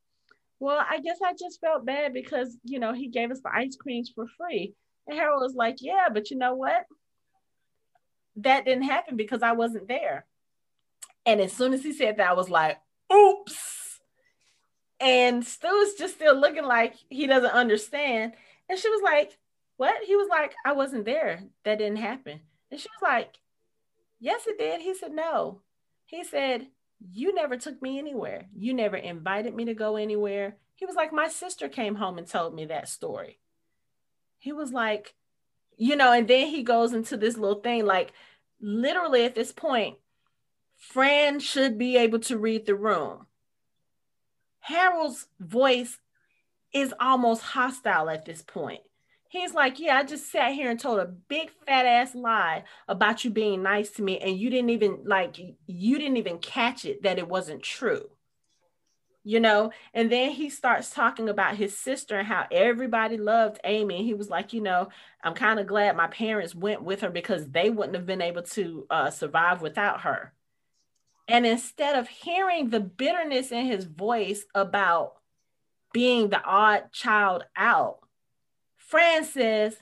well, I guess I just felt bad because, you know, he gave us the ice creams for free. And Harold was like, yeah, but you know what? That didn't happen because I wasn't there. And as soon as he said that, I was like, oops. And Stu's just still looking like he doesn't understand. And she was like, what? He was like, I wasn't there. That didn't happen. And she was like, yes, it did. He said, no. He said, you never took me anywhere. You never invited me to go anywhere. He was like, my sister came home and told me that story. He was like, you know, and then he goes into this little thing, like literally at this point, Fran should be able to read the room. Harold's voice is almost hostile at this point. He's like, yeah, I just sat here and told a big fat ass lie about you being nice to me. And you didn't even catch it, that it wasn't true, you know? And then he starts talking about his sister and how everybody loved Amy. He was like, you know, I'm kind of glad my parents went with her because they wouldn't have been able to survive without her. And instead of hearing the bitterness in his voice about being the odd child out, Fran says,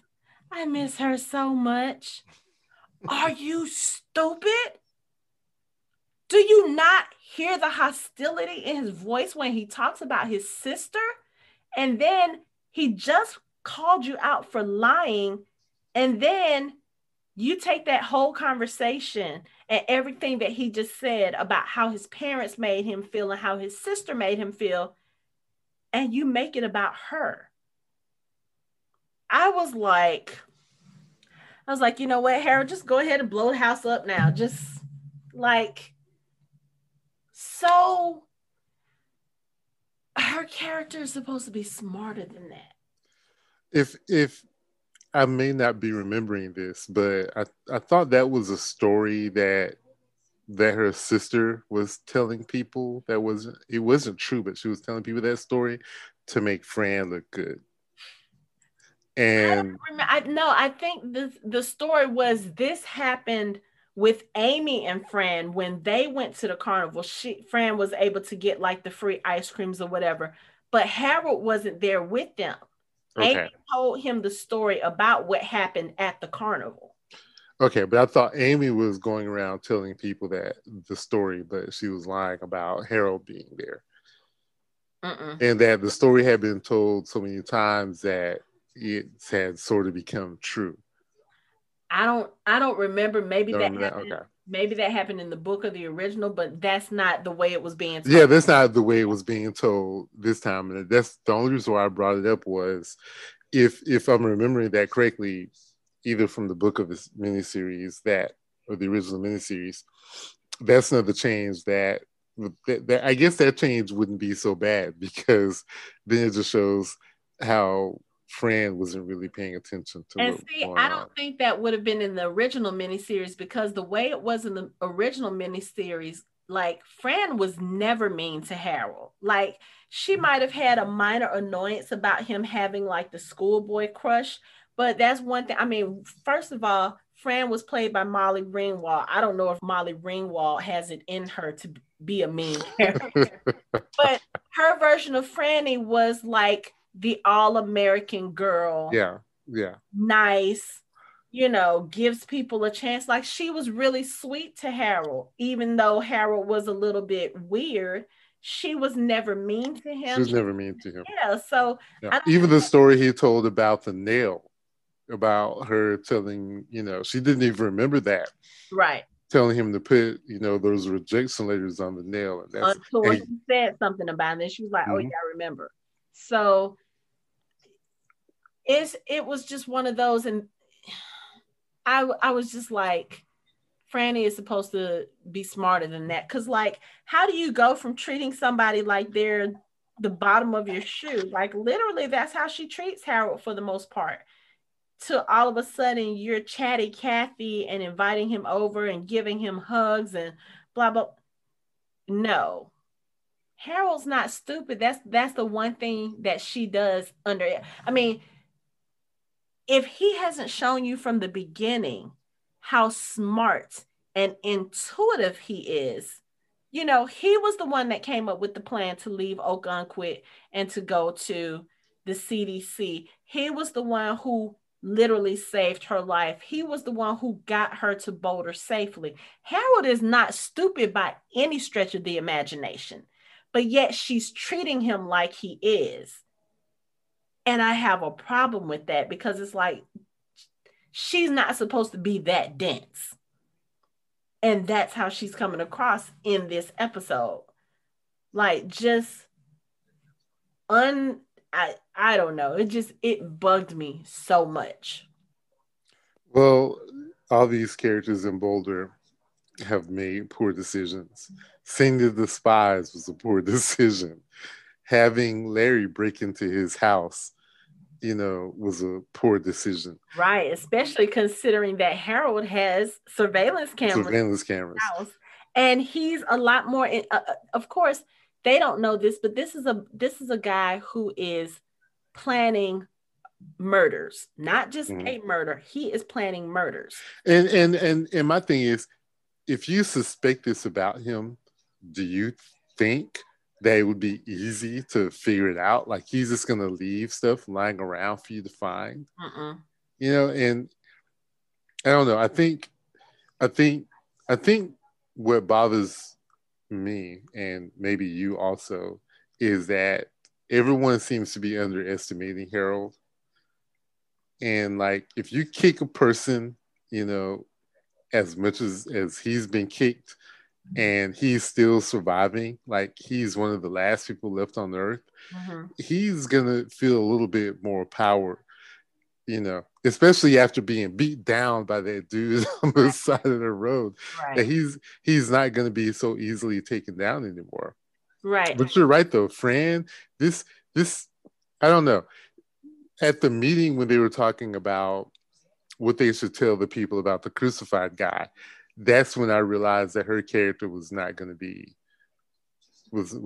I miss her so much. Are you stupid? Do you not hear the hostility in his voice when he talks about his sister? And then he just called you out for lying. And then you take that whole conversation and everything that he just said about how his parents made him feel and how his sister made him feel, and you make it about her. I was like, you know what, Harold, just go ahead and blow the house up now. Just like, so her character is supposed to be smarter than that. If I may not be remembering this, but I thought that was a story that her sister was telling people it wasn't true, but she was telling people that story to make Fran look good. And I think the story was this happened with Amy and Fran when they went to the carnival. Fran was able to get like the free ice creams or whatever, but Harold wasn't there with them. Okay. Amy told him the story about what happened at the carnival. Okay, but I thought Amy was going around telling people that the story, but she was lying about Harold being there. And that the story had been told so many times that it had sort of become true. I don't remember. Maybe that happened in the book or the original, but that's not the way it was being told. Yeah, that's not the way it was being told this time. And that's the only reason why I brought it up was if I'm remembering that correctly, either from the book of this miniseries or the original miniseries, that's another change that I guess that change wouldn't be so bad because then it just shows how Fran wasn't really paying attention to. And see, I don't think that would have been in the original miniseries because the way it was in the original miniseries, like Fran was never mean to Harold. Like she might have had a minor annoyance about him having like the schoolboy crush, but that's one thing. I mean, first of all, Fran was played by Molly Ringwald. I don't know if Molly Ringwald has it in her to be a mean character, but her version of Franny was like the all-American girl. Yeah. Nice, you know, gives people a chance. Like she was really sweet to Harold, even though Harold was a little bit weird. She was never mean to him. Yeah, so. Yeah. Even the story he told about the nail, about her telling, you know, she didn't even remember that. Right. Telling him to put, you know, those rejection letters on the nail. And that's, until he said something about it. She was like, oh yeah, I remember. So it was just one of those, and I was just like, Franny is supposed to be smarter than that, because like, how do you go from treating somebody like they're the bottom of your shoe, like literally that's how she treats Harold for the most part, to all of a sudden you're chatty Kathy and inviting him over and giving him hugs and blah blah. No, Harold's not stupid. That's the one thing that she does under it. I mean, if he hasn't shown you from the beginning how smart and intuitive he is, you know, he was the one that came up with the plan to leave Ogunquit and to go to the CDC. He was the one who literally saved her life. He was the one who got her to Boulder safely. Harold is not stupid by any stretch of the imagination. but yet she's treating him like he is. And I have a problem with that, because it's like, she's not supposed to be that dense. And that's how she's coming across in this episode. Like, just I don't know. It bugged me so much. Well, all these characters in Boulder have made poor decisions. Sending the spies was a poor decision. Having Larry break into his house, was a poor decision. Right, especially considering that Harold has surveillance cameras. House, and he's a lot more. Of course, they don't know this, but this is a guy who is planning murders, not just a murder. He is planning murders. And my thing is, if you suspect this about him, do you think that it would be easy to figure it out? Like, he's just going to leave stuff lying around for you to find? And I don't know. I think what bothers me, and maybe you also, is that everyone seems to be underestimating Harold. And like, if you kick a person, as much as he's been kicked, and he's still surviving, like he's one of the last people left on earth, he's gonna feel a little bit more power, especially after being beat down by that dude on the side of the road. Right. That he's not gonna be so easily taken down anymore. Right. But you're right though, Fran. This I don't know. At the meeting when they were talking about what they should tell the people about the crucified guy, that's when I realized that her character was not going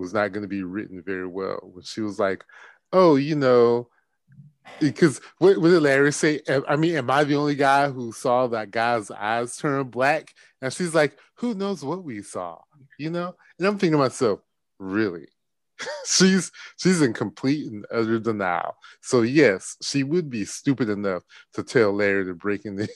to be written very well. When she was like, "Oh, because what did Larry say? I mean, am I the only guy who saw that guy's eyes turn black?" And she's like, "Who knows what we saw?" And I'm thinking to myself, really? She's in complete and utter denial. So yes, she would be stupid enough to tell Larry to break into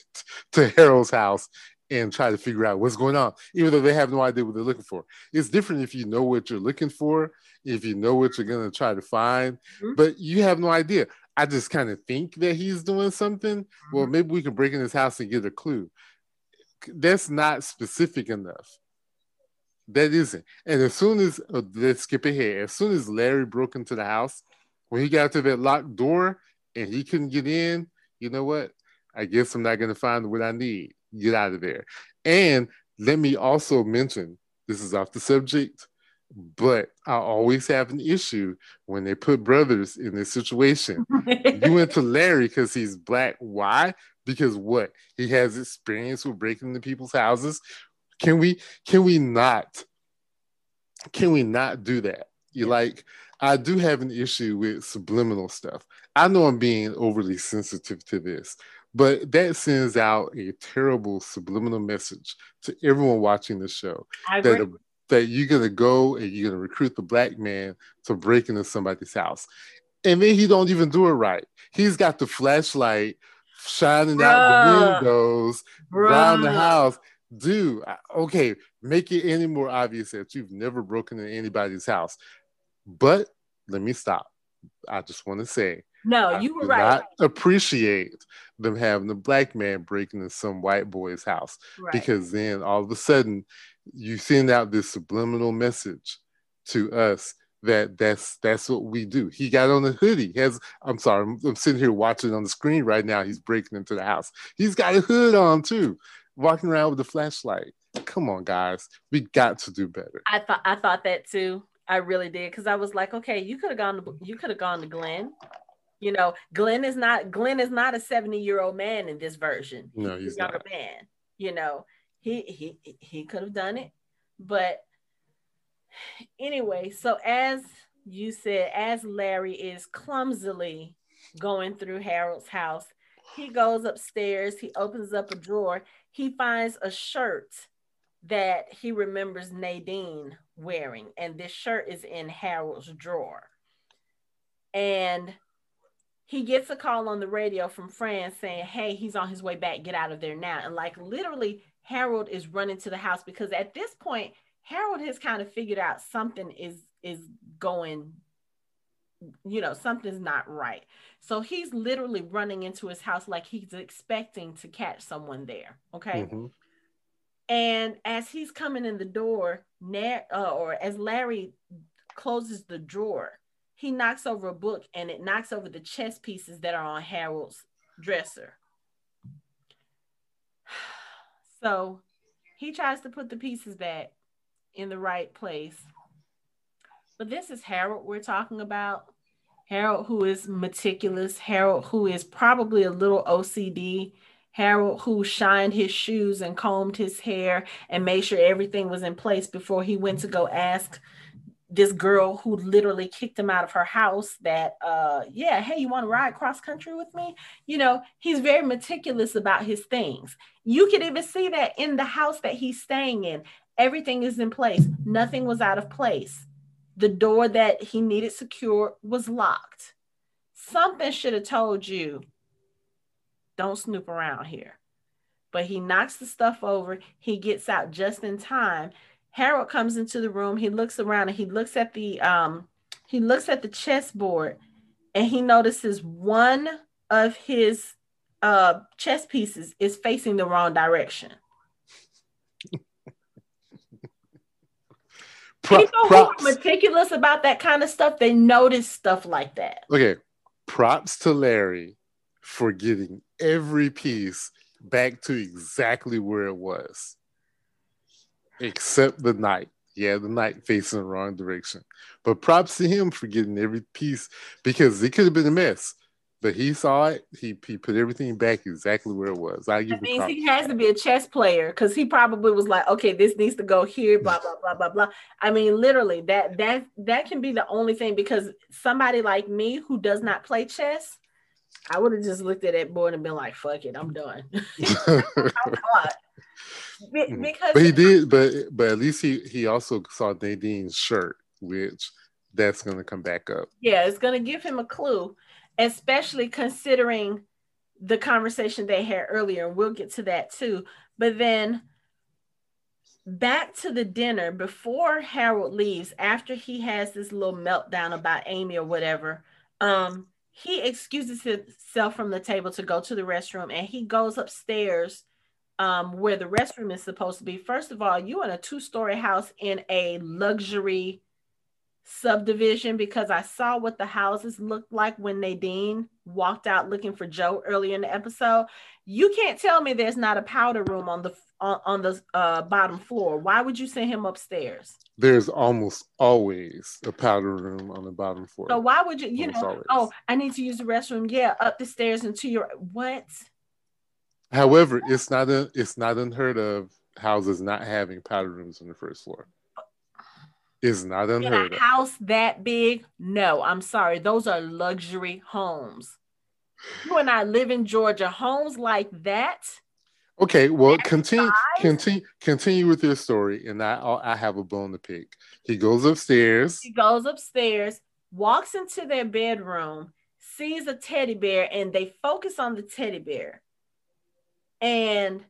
to Harold's house and try to figure out what's going on, even though they have no idea what they're looking for. It's different if you know what you're looking for, if you know what you're going to try to find, but you have no idea. I just kind of think that he's doing something. Well, maybe we can break in his house and get a clue. That's not specific enough. That isn't. And as soon as, let's skip ahead, as soon as Larry broke into the house, when he got to that locked door and he couldn't get in, you know what? I guess I'm not going to find what I need. Get out of there. And let me also mention, this is off the subject, but I always have an issue when they put brothers in this situation. You went to Larry because he's black. Why? Because what? He has experience with breaking into people's houses. Can we not do that? I do have an issue with subliminal stuff. I know I'm being overly sensitive to this, but that sends out a terrible subliminal message to everyone watching the show that you're going to go and you're going to recruit the black man to break into somebody's house. And then he don't even do it right. He's got the flashlight shining out the windows around the house. Dude, okay, make it any more obvious that you've never broken into anybody's house. But let me stop. I just want to say, no, you were right. I do not appreciate them having a black man break into some white boy's house, because then all of a sudden you send out this subliminal message to us that that's what we do. He got on a hoodie. I'm sitting here watching on the screen right now. He's breaking into the house. He's got a hood on too, walking around with a flashlight. Come on, guys, we got to do better. I thought that too. I really did, because I was like, okay, you could have gone to Glenn. Glenn is not a 70-year-old man in this version. No, he's not a man. He could have done it, but anyway. So as you said, as Larry is clumsily going through Harold's house, he goes upstairs. He opens up a drawer. He finds a shirt that he remembers Nadine wearing, and this shirt is in Harold's drawer. And he gets a call on the radio from Fran saying, hey, he's on his way back, get out of there now. And like, literally, Harold is running to the house, because at this point Harold has kind of figured out something is is going, you know, something's not right. So he's literally running into his house like he's expecting to catch someone there. Okay. Mm-hmm. And as he's coming in the door, or as Larry closes the drawer, he knocks over a book and it knocks over the chess pieces that are on Harold's dresser. So he tries to put the pieces back in the right place. But this is Harold we're talking about. Harold who is meticulous. Harold who is probably a little OCD. Harold who shined his shoes and combed his hair and made sure everything was in place before he went to go ask this girl who literally kicked him out of her house that, yeah, hey, you want to ride cross country with me? You know, he's very meticulous about his things. You could even see that in the house that he's staying in. Everything is in place. Nothing was out of place. The door that he needed secured was locked. Something should have told you, don't snoop around here. But he knocks the stuff over. He gets out just in time. Harold comes into the room. He looks around and he looks at the chessboard, and he notices one of his chess pieces is facing the wrong direction. People who are meticulous about that kind of stuff, they notice stuff like that. Okay, props to Larry for getting every piece back to exactly where it was. Except the knight. Yeah, the knight facing the wrong direction. But props to him for getting every piece, because it could have been a mess. But he saw it. He put everything back exactly where it was. I give that means he has to be a chess player, because he probably was like, okay, this needs to go here, blah, blah, blah, blah, blah. I mean, literally, that can be the only thing, because somebody like me who does not play chess, I would have just looked at that board and been like, fuck it, I'm done. Because but he did, but at least he also saw Nadine's shirt, which that's going to come back up. Yeah, it's going to give him a clue, especially considering the conversation they had earlier. We'll get to that too. But then back to the dinner, before Harold leaves, after he has this little meltdown about Amy or whatever, he excuses himself from the table to go to the restroom, and he goes upstairs where the restroom is supposed to be. First of all, you in a 2-story house in a luxury subdivision, because I saw what the houses looked like when Nadine walked out looking for Joe earlier in the episode. You can't tell me there's not a powder room on the bottom floor. Why would you send him upstairs? There's almost always a powder room on the bottom floor. So why would you know, always. Oh, I need to use the restroom. Yeah, up the stairs and to your what? However, it's not unheard of houses not having powder rooms on the first floor. Is not unheard of. In a house that big? No, I'm sorry. Those are luxury homes. You and I live in Georgia. Homes like that. Okay, well, continue with your story, and I have a bone to pick. He goes upstairs, walks into their bedroom, sees a teddy bear, and they focus on the teddy bear. And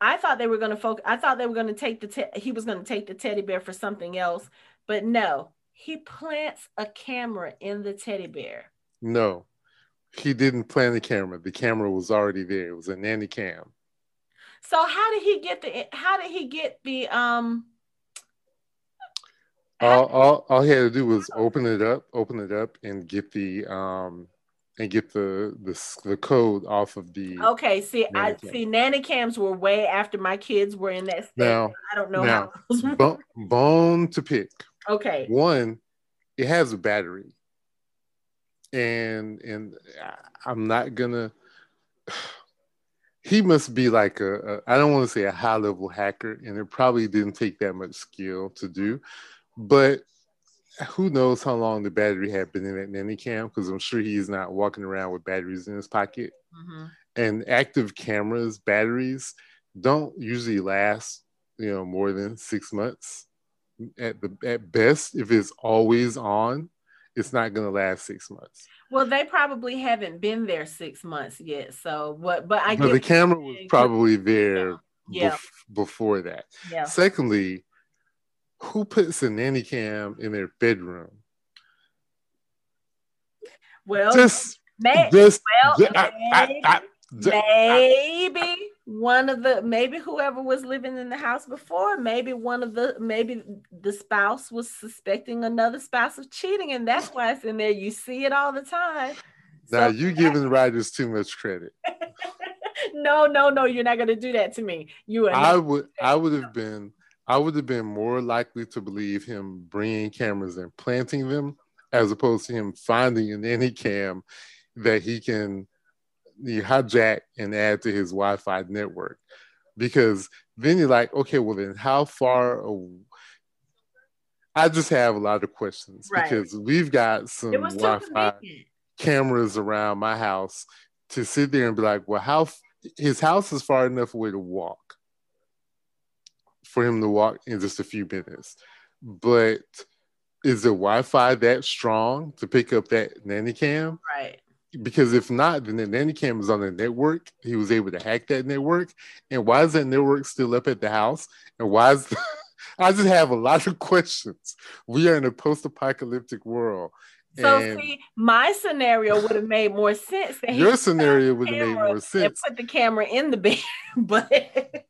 I thought they were going to he was going to take the teddy bear for something else, but no, he plants a camera in the teddy bear. No, he didn't plant the camera. The camera was already there. It was a nanny cam. So how did he get the all he had to do was open it up and get the and get the code off of the... Okay, see, nanny cams were way after my kids were in that stage. Now, I don't know how those were. Bone to pick. Okay. One, it has a battery. And I'm not gonna... He must be like I don't want to say a high-level hacker, and it probably didn't take that much skill to do, but... Who knows how long the battery had been in that nanny cam? Because I'm sure he's not walking around with batteries in his pocket. Mm-hmm. And active cameras, batteries don't usually last, you know, more than 6 months. At best, if it's always on, it's not going to last 6 months. Well, they probably haven't been there 6 months yet. So what? But I guess the camera was probably there before that. Yeah. Secondly, who puts a nanny cam in their bedroom? Well, maybe whoever was living in the house before, maybe the spouse was suspecting another spouse of cheating, and that's why it's in there. You see it all the time. Now you're giving writers too much credit. No, you're not going to do that to me. I would have been more likely to believe him bringing cameras and planting them, as opposed to him finding a nanny cam that he can hijack and add to his Wi-Fi network. Because then you're like, okay, well then how far away? I just have a lot of questions, right? Because we've got some Wi-Fi cameras around my house to sit there and be like, well, his house is far enough away to walk, for him to walk in just a few minutes. But is the Wi-Fi that strong to pick up that nanny cam? Right. Because if not, then the nanny cam is on the network. He was able to hack that network. And why is that network still up at the house? And why is... I just have a lot of questions. We are in a post-apocalyptic world. So see, my scenario would have made more sense. Your scenario would have made more sense. Put the camera in the bed, but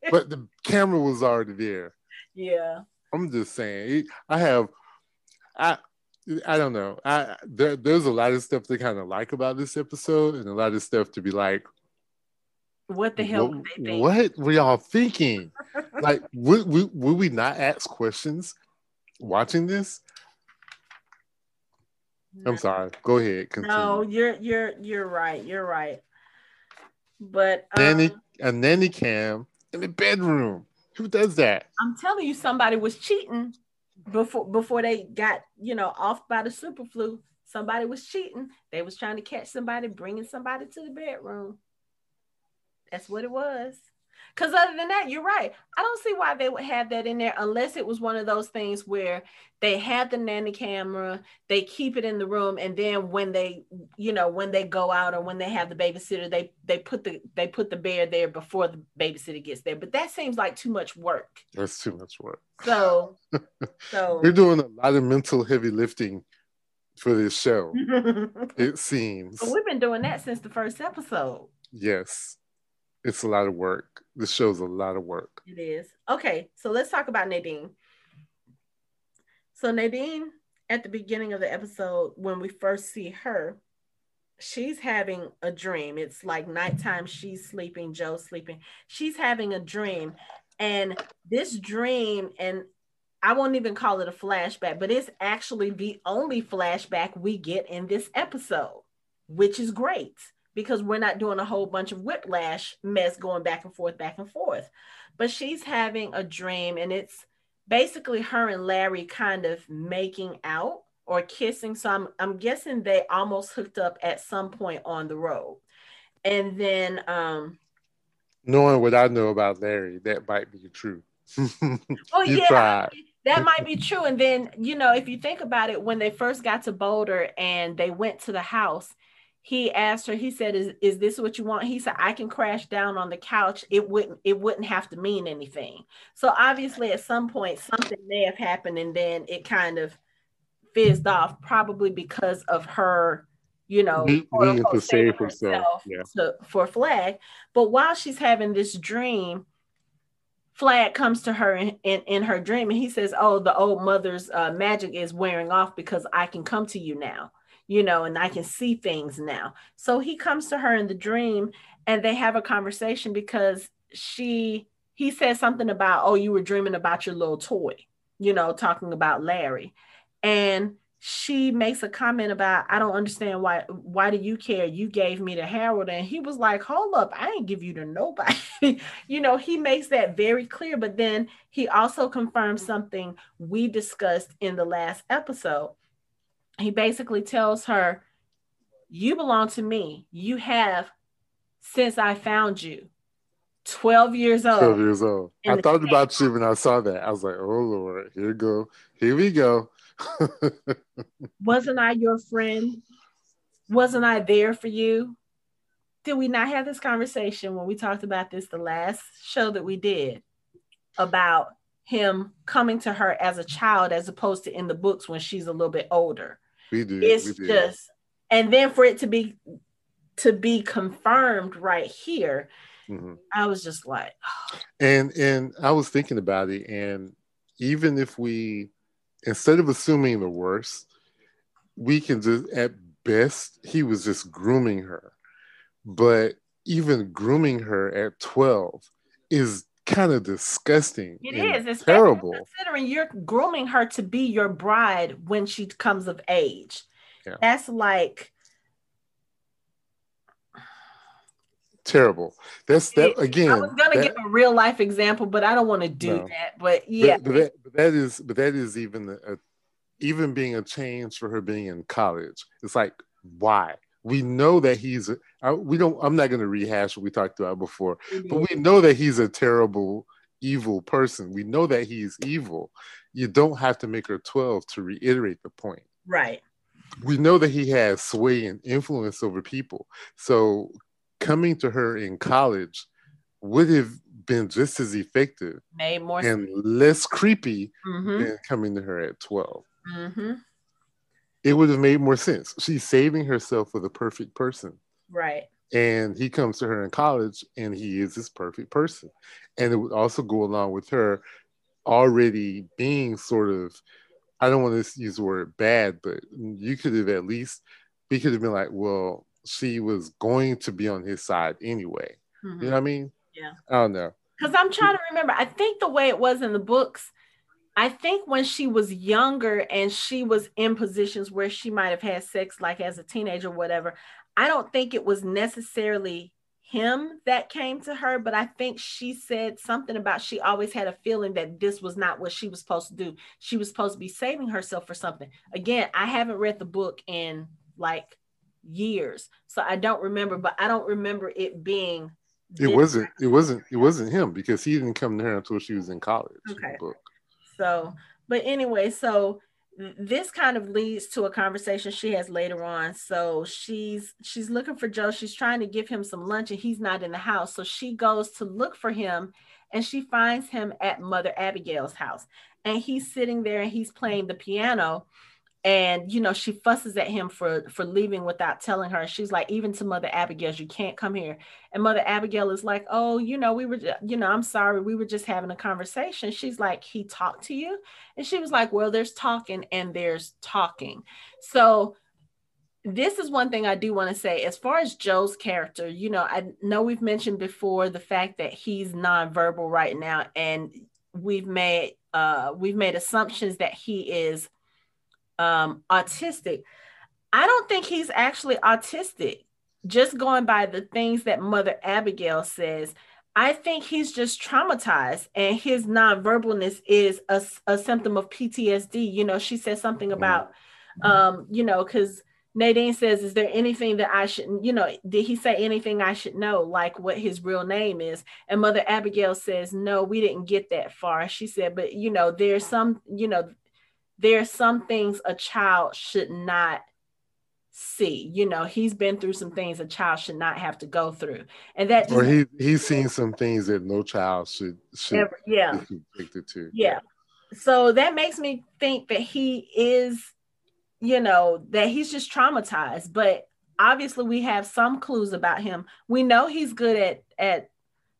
the camera was already there. Yeah. I'm just saying, I don't know. There's a lot of stuff to kind of like about this episode, and a lot of stuff to be like, what the hell? What were y'all thinking? Like, would we not ask questions watching this? No. I'm sorry. Go ahead. Continue. No, you're right. You're right. But a nanny cam in the bedroom. Who does that? I'm telling you, somebody was cheating. Before they got, off by the super flu, somebody was cheating. They was trying to catch somebody, bringing somebody to the bedroom. That's what it was. Because other than that, you're right. I don't see why they would have that in there, unless it was one of those things where they had the nanny camera, they keep it in the room, and then when they, when they go out or when they have the babysitter, they put the bear there before the babysitter gets there. But that seems like too much work. That's too much work. So we're doing a lot of mental heavy lifting for this show. It seems. But we've been doing that since the first episode. Yes. It's a lot of work. This show's a lot of work. It is. Okay, so let's talk about Nadine. So Nadine, at the beginning of the episode, when we first see her, she's having a dream. It's like nighttime, she's sleeping, Joe's sleeping. She's having a dream. And this dream, and I won't even call it a flashback, but it's actually the only flashback we get in this episode, which is great, because we're not doing a whole bunch of whiplash mess going back and forth. But she's having a dream, and it's basically her and Larry kind of making out or kissing. So I'm guessing they almost hooked up at some point on the road. And then... knowing what I know about Larry, that might be true. Oh, yeah. That might be true. And then, if you think about it, when they first got to Boulder and they went to the house, he asked her, he said, is this what you want? He said, I can crash down on the couch. It wouldn't have to mean anything. So obviously at some point, something may have happened, and then it kind of fizzed off, probably because of her, to save herself for Flagg. But while she's having this dream, Flagg comes to her in her dream, and he says, oh, the old mother's magic is wearing off, because I can come to you now. And I can see things now. So he comes to her in the dream, and they have a conversation, because he says something about, oh, you were dreaming about your little toy, talking about Larry. And she makes a comment about, I don't understand why do you care? You gave me to Harold. And he was like, hold up, I ain't give you to nobody. He makes that very clear, but then he also confirms something we discussed in the last episode. He basically tells her, you belong to me. You have, since I found you, 12 years old. 12 years old. I thought about you when I saw that. I was like, oh, Lord, here we go. Wasn't I your friend? Wasn't I there for you? Did we not have this conversation when we talked about this the last show that we did about him coming to her as a child, as opposed to in the books when she's a little bit older. It's just, and then for it to be confirmed right here, mm-hmm. I was just like, oh. And I was thinking about it, and even if we, instead of assuming the worst, we can just, at best, he was just grooming her. But even grooming her at 12 is kind of disgusting. It is. It's terrible. Considering you're grooming her to be your bride when she comes of age. Yeah. That's like... terrible. That's again. I was gonna give a real life example, but I don't want to do that. But yeah, but that is even even being a change for her being in college. It's like, why? We know that he's. I'm not gonna rehash what we talked about before, mm-hmm. but we know that he's a terrible, evil person. We know that he's evil. You don't have to make her 12 to reiterate the point, right? We know that he has sway and influence over people, so. Coming to her in college would have been just as effective, made more and less creepy mm-hmm. than coming to her at 12. Mm-hmm. It would have made more sense. She's saving herself for the perfect person, right? And he comes to her in college, and he is this perfect person. And it would also go along with her already being sort of—I don't want to use the word bad, but you could have at least he could have been like, well. She was going to be on his side anyway. Mm-hmm. You know what I mean? Yeah. I don't know. Because I'm trying to remember. I think the way it was in the books, I think when she was younger and she was in positions where she might have had sex, like as a teenager or whatever, I don't think it was necessarily him that came to her, but I think she said something about she always had a feeling that this was not what she was supposed to do. She was supposed to be saving herself for something. Again, I haven't read the book in like years, so I don't remember, but I don't remember it being different. it wasn't him, because he didn't come to her until she was in college. Okay. In the book. So but anyway, so this kind of leads to a conversation she has later on. So she's looking for Joe, she's trying to give him some lunch, and he's not in the house, so she goes to look for him, and she finds him at Mother Abigail's house, and he's sitting there and he's playing the piano. And, you know, she fusses at him for leaving without telling her. She's like, even to Mother Abigail, you can't come here. And Mother Abigail is like, oh, you know, I'm sorry. We were just having a conversation. She's like, he talked to you? And she was like, well, there's talking and there's talking. So this is one thing I do want to say. As far as Joe's character, you know, I know we've mentioned before the fact that he's nonverbal right now. And we've made assumptions that he is autistic. I don't think he's actually autistic. Just going by the things that Mother Abigail says, I think he's just traumatized, and his nonverbalness is a symptom of PTSD. You know, she says something about, you know, because Nadine says, is there anything that I shouldn't, you know, did he say anything I should know, like what his real name is? And Mother Abigail says, no, we didn't get that far. She said, but, you know, there are some things a child should not see. You know, he's been through some things a child should not have to go through, and that or he's seen some things that no child should ever, be addicted to. Yeah, so that makes me think that he is, you know, that he's just traumatized. But obviously, we have some clues about him. We know he's good at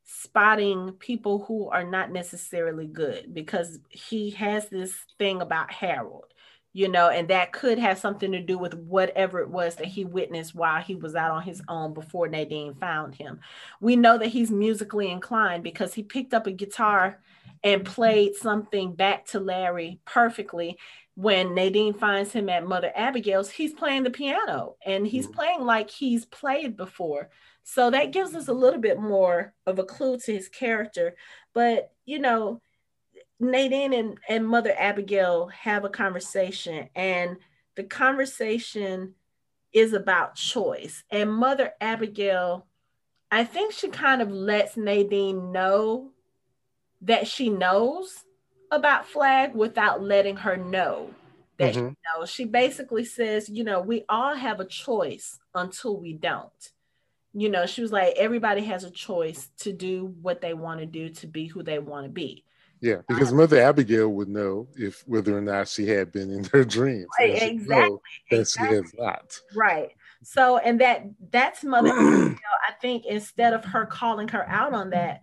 spotting people who are not necessarily good, because he has this thing about Harold, you know, and that could have something to do with whatever it was that he witnessed while he was out on his own before Nadine found him. We know that he's musically inclined, because he picked up a guitar and played something back to Larry perfectly. When Nadine finds him at Mother Abigail's, he's playing the piano, and he's playing like he's played before. So that gives us a little bit more of a clue to his character. But, you know, Nadine and Mother Abigail have a conversation, and the conversation is about choice. And Mother Abigail, I think she kind of lets Nadine know that she knows about Flagg without letting her know that mm-hmm. she knows. She basically says, you know, we all have a choice until we don't. You know, she was like, everybody has a choice to do what they want to do, to be who they want to be. Yeah, because Mother Abigail would know if whether or not she had been in her dreams. Right, exactly. That exactly. She has not. Right. So, and that's Mother Abigail. I think instead of her calling her out on that,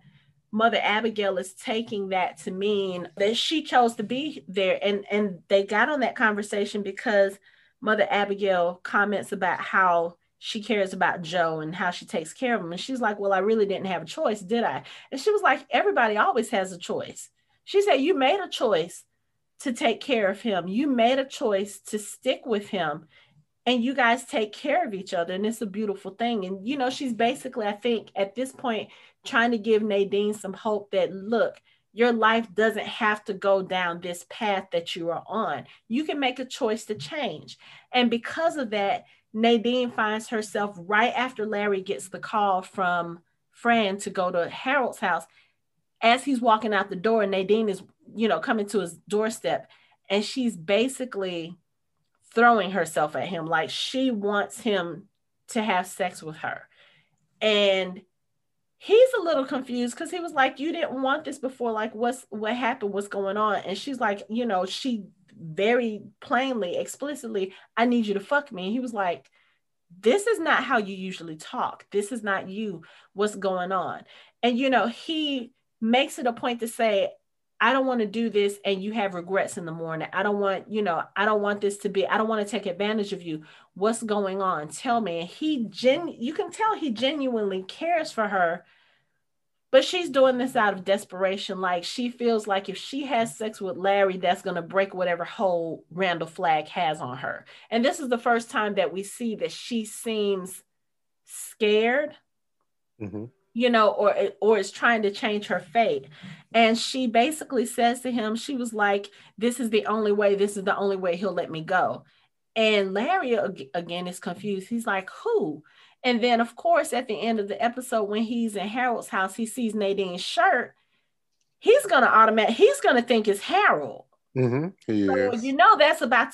Mother Abigail is taking that to mean that she chose to be there. And they got on that conversation because Mother Abigail comments about how she cares about Joe and how she takes care of him. And she's like, well, I really didn't have a choice, did I? And she was like, everybody always has a choice. She said, you made a choice to take care of him. You made a choice to stick with him. And you guys take care of each other. And it's a beautiful thing. And, you know, she's basically, I think, at this point, trying to give Nadine some hope that, look, your life doesn't have to go down this path that you are on. You can make a choice to change. And because of that, Nadine finds herself right after Larry gets the call from Fran to go to Harold's house. As he's walking out the door, Nadine is, you know, coming to his doorstep, and she's basically throwing herself at him. Like, she wants him to have sex with her. And he's a little confused because he was like, you didn't want this before. Like, what happened? What's going on? And she's like, you know, she very plainly, explicitly, I need you to fuck me. And he was like, this is not how you usually talk. This is not you. What's going on? And, you know, he makes it a point to say, I don't want to do this and you have regrets in the morning. I don't want, you know, I don't want this to be, I don't want to take advantage of you. What's going on? Tell me. And you can tell he genuinely cares for her, but she's doing this out of desperation. Like, she feels like if she has sex with Larry, that's going to break whatever hold Randall Flagg has on her. And this is the first time that we see that she seems scared. Mm-hmm. You know, or is trying to change her fate. And she basically says to him, she was like, this is the only way. This is the only way he'll let me go. And Larry, again, is confused. He's like, who? And then, of course, at the end of the episode, when he's in Harold's house, he sees Nadine's shirt. He's going to think it's Harold. Mm-hmm. Yes. So, you know, that's about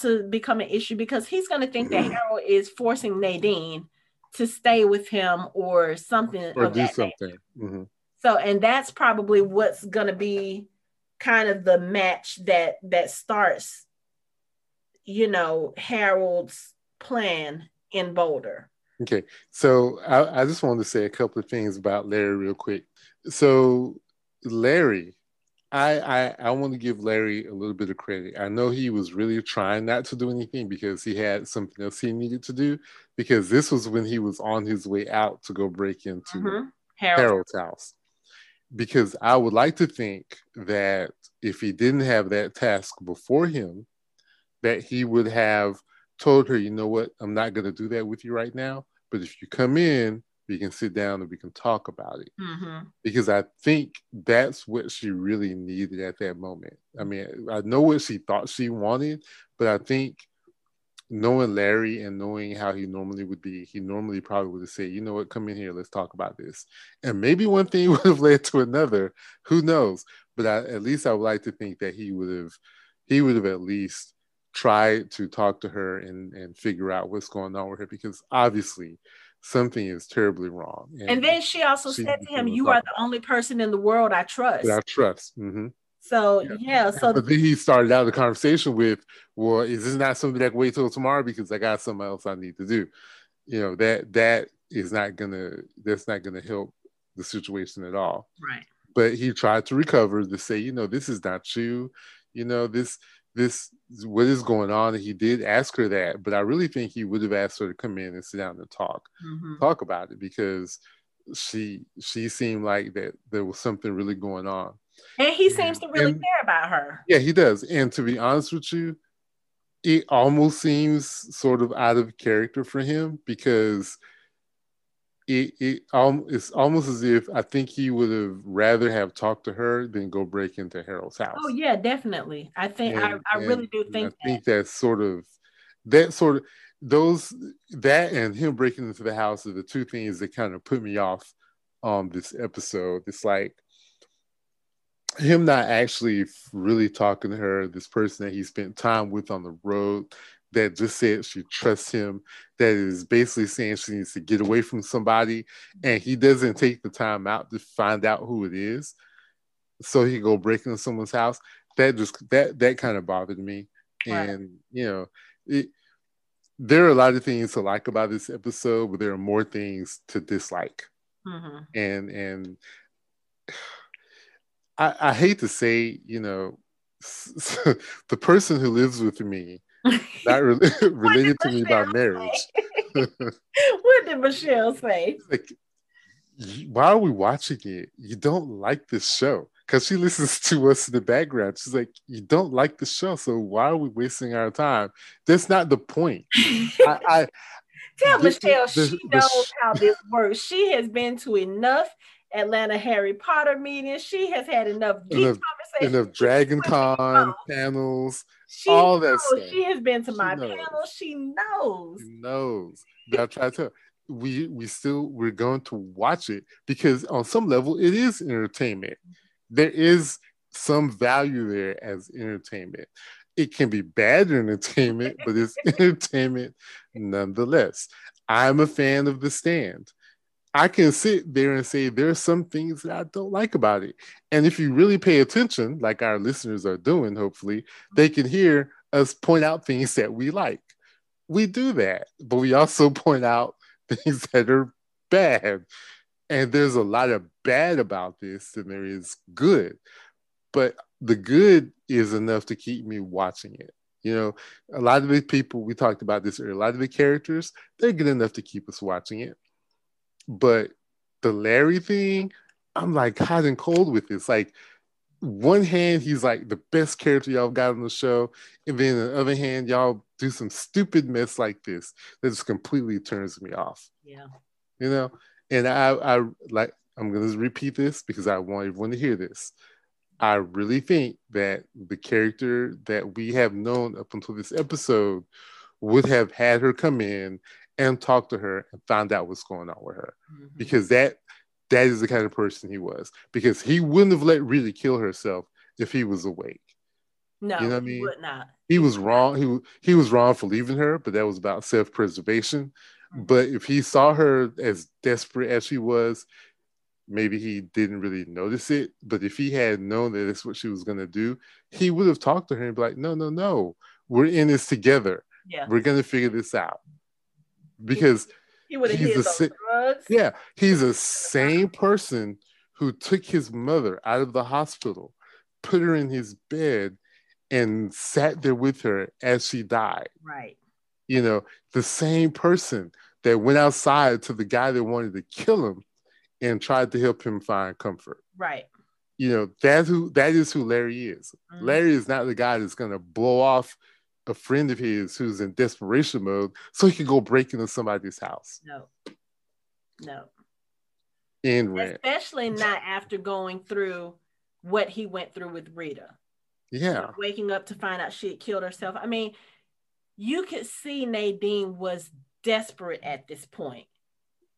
to become an issue, because he's going to think that Harold is forcing Nadine to stay with him or something, or do something. Mm-hmm. So, and that's probably what's going to be kind of the match that starts, you know, Harold's plan in Boulder. Okay, so I just wanted to say a couple of things about Larry real quick. So Larry, I want to give Larry a little bit of credit. I know he was really trying not to do anything because he had something else he needed to do, because this was when he was on his way out to go break into Harold's house. Because I would like to think that if he didn't have that task before him, that he would have told her, you know what, I'm not going to do that with you right now, but if you come in, we can sit down and we can talk about it. Mm-hmm. Because I think that's what she really needed at that moment. I mean, I know what she thought she wanted, but I think knowing Larry and knowing how he normally would be, he normally probably would have said, you know what, come in here, let's talk about this. And maybe one thing would have led to another, who knows? But at least I would like to think that he would have at least tried to talk to her and figure out what's going on with her, because obviously something is terribly wrong. And then she also said to him, you are the only person in the world I trust. That I trust. Mm-hmm. So, yeah. So but then he started out the conversation with, well, is this not something that can wait till tomorrow? Because I got something else I need to do. You know, that's not going to help the situation at all. Right. But he tried to recover, to say, you know, this is not you. You know, this what is going on. And he did ask her that, but I really think he would have asked her to come in and sit down and talk about it, because she seemed like that there was something really going on, and he seems to really care about her. Yeah, he does. And to be honest with you, it almost seems sort of out of character for him, because it's almost as if I think he would have rather have talked to her than go break into Harold's house. Oh yeah, definitely. I really do think that's sort of those, that and him breaking into the house are the two things that kind of put me off on this episode. It's like him not actually really talking to her, this person that he spent time with on the road, that just said she trusts him, that is basically saying she needs to get away from somebody, and he doesn't take the time out to find out who it is. so he could go break into someone's house. That just that kind of bothered me. And you know, there are a lot of things to like about this episode, but there are more things to dislike. Mm-hmm. And I hate to say, you know, the person who lives with me, not related to me by marriage. What did Michelle say? Like, why are we watching it? You don't like this show. Because she listens to us in the background. She's like, you don't like the show, so why are we wasting our time? That's not the point. I tell Michelle she knows how this works. She has been to enough Atlanta Harry Potter meetings. She has had enough geek conversations. Enough Dragon Con panels. All that stuff. She has been to my panel. She knows. She knows. But I try to tell her. We're going to watch it because on some level it is entertainment. There is some value there as entertainment. It can be bad entertainment, but it's entertainment nonetheless. I'm a fan of The Stand. I can sit there and say there are some things that I don't like about it. And if you really pay attention, like our listeners are doing, hopefully, they can hear us point out things that we like. We do that, but we also point out things that are bad. And there's a lot of bad about this than there is good, but the good is enough to keep me watching it. You know, a lot of the people, we talked about this earlier, a lot of the characters, they're good enough to keep us watching it. But the Larry thing, I'm like hot and cold with this. Like, one hand, he's like the best character y'all got on the show. And then on the other hand, y'all do some stupid mess like this that just completely turns me off. Yeah. You know? And I like, I'm going to repeat this because I want everyone to hear this. I really think that the character that we have known up until this episode would have had her come in and talk to her and find out what's going on with her. Mm-hmm. Because that is the kind of person he was. Because he wouldn't have let Rita kill herself if he was awake. No, you know what I mean? He would not. He was wrong. He was wrong for leaving her, but that was about self-preservation. But if he saw her as desperate as she was, maybe he didn't really notice it. But if he had known that that's what she was going to do, he would have talked to her and be like, no, we're in this together. Yeah. We're going to figure this out. Because he would have hid those drugs. Yeah, he's the same person who took his mother out of the hospital, put her in his bed, and sat there with her as she died. Right. You know, the same person that went outside to the guy that wanted to kill him and tried to help him find comfort. Right. You know, that is who Larry is. Mm-hmm. Larry is not the guy that's going to blow off a friend of his who's in desperation mode so he can go break into somebody's house. No. And especially not after going through what he went through with Rita. Yeah. Like waking up to find out she had killed herself. I mean, you could see Nadine was desperate at this point.